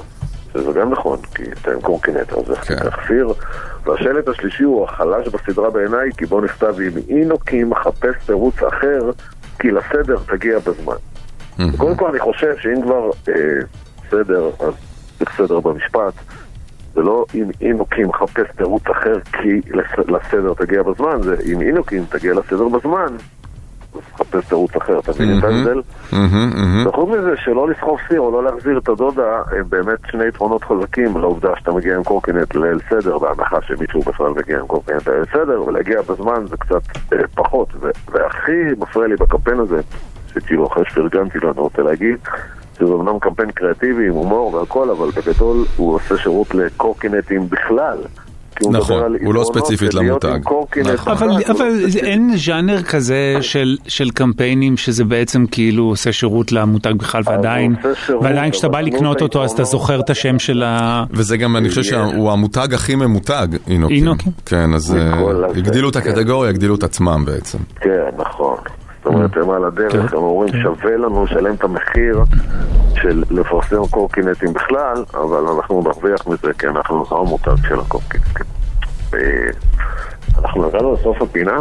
שזה גם נכון, כי אתה עם קורקינט אז זה סיר. והשלט השלישי הוא החלש בסדרה בעיניי, כי בו נכתב עם אינוקים מחפש פירוץ אחר, כי לסדר תגיע בזמן. קודם כל אני חושב שאם כבר סדר, אז בסדר במשפט זה לא אם אינוקים חפש תירוץ אחר כי לסדר תגיע בזמן, זה אם אינוקים תגיע לסדר בזמן, אז חפש תירוץ אחר, תבין את ההבדל? וחוץ מזה שלא לסחוב סיר או לא להחזיר את הדודה, הם באמת שני יתרונות חזקים לעובדה שאתה מגיע עם קורקינט ליל סדר, בהנחה שמישהו בכלל מגיע עם קורקינט ליל סדר, ולהגיע בזמן זה קצת אה, פחות, והכי מפריע לי בקמפיין הזה, שכאילו אחרי שפרגנתי לו, אני רוצה להגיד, שזה אמנם קמפיין קריאטיבי עם הומור והכל, אבל בגדול הוא עושה שירות לקורקינטים בכלל. נכון, הוא לא ספציפית למותג. אבל אין ז'אנר כזה של קמפיינים שזה בעצם כאילו עושה שירות למותג בכלל, ועדיין ועדיין כשאתה בא לקנות אותו אז אתה זוכר את השם של ה... וזה גם אני חושב שהוא המותג הכי ממותג, אינוקים. כן, אז הגדילו את הקטגוריה, הגדילו את עצמם בעצם. כן, נכון. זאת אומרת, הם על הדרך, הם אומרים, שווה לנו לשלם את המחיר של לפרסם קורקינטים בכלל, אבל אנחנו נרוויח מזה, כי אנחנו זהו מותג של הקורקינטים. אנחנו נגענו לסוף הפינה.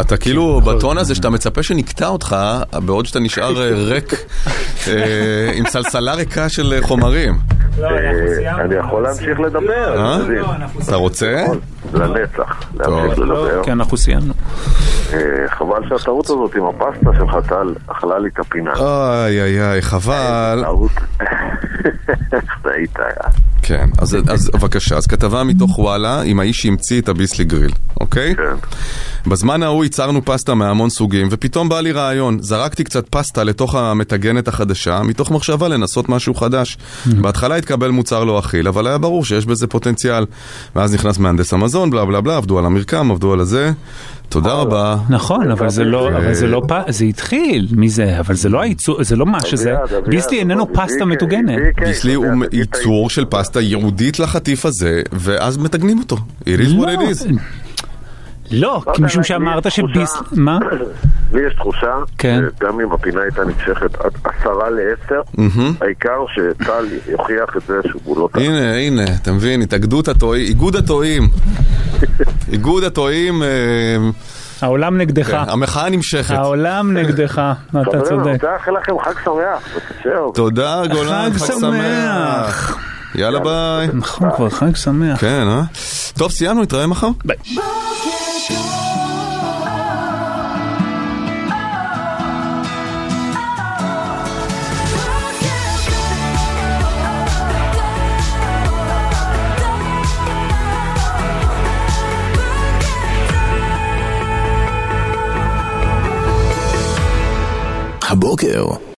אתה כאילו בטון הזה שאתה מצפה שנקטע אותך, בעוד שאתה נשאר ריק, עם סלסלה ריקה של חומרים. אני יכול להמשיך לדבר. אתה רוצה? לנצח, להמשיך לדבר. כן, אנחנו סיימנו. חבל שהטעות הזאת עם הפסטה שלך טל אכלה לי את הפינה. איי איי איי, חבל. כן, אז בבקשה, אז כתבה מתוך וואלה עם האיש שהמציא את הביסלי גריל, אוקיי? בזמן ההוא ייצרנו פסטה מהמון סוגים ופתאום בא לי רעיון, זרקתי קצת פסטה לתוך המתגנת החדשה מתוך מחשבה לנסות משהו חדש. בהתחלה התקבל מוצר לא אכיל, אבל היה ברור שיש בזה פוטנציאל, ואז נכנס מהנדס המזון, בלה בלה בלה, עבדו על המרקם, עבדו על זה, תודה רבה. נכון, אבל זה לא, אבל זה לא, זה התחיל מזה, אבל זה לא הייצור, זה לא מה שזה, ביסלי איננו פסטה מתוגנת. ביסלי הוא ייצור של פסטה ייעודית לחטיף הזה, ואז מתגנים אותו. איריז מורליז. לא, כי משום שאמרת שביסלי, מה? לי יש תחושה, גם אם הפינה הייתה נמשכת עד עשרה לעשר, העיקר שטל יוכיח את זה שהוא לא... הנה, הנה, אתה מבין, התאגדות התואים, איגוד התואים. איגוד התואים... העולם נגדך. המחאה נמשכת. העולם נגדך, אתה צודק. תודה, אחרי לכם חג שמח. תודה, גולן, חג שמח. יאללה, ביי. נכון, כבר חג שמח. כן, אה? טוב, סיימנו, נתראה מחר. ביי. הבוקר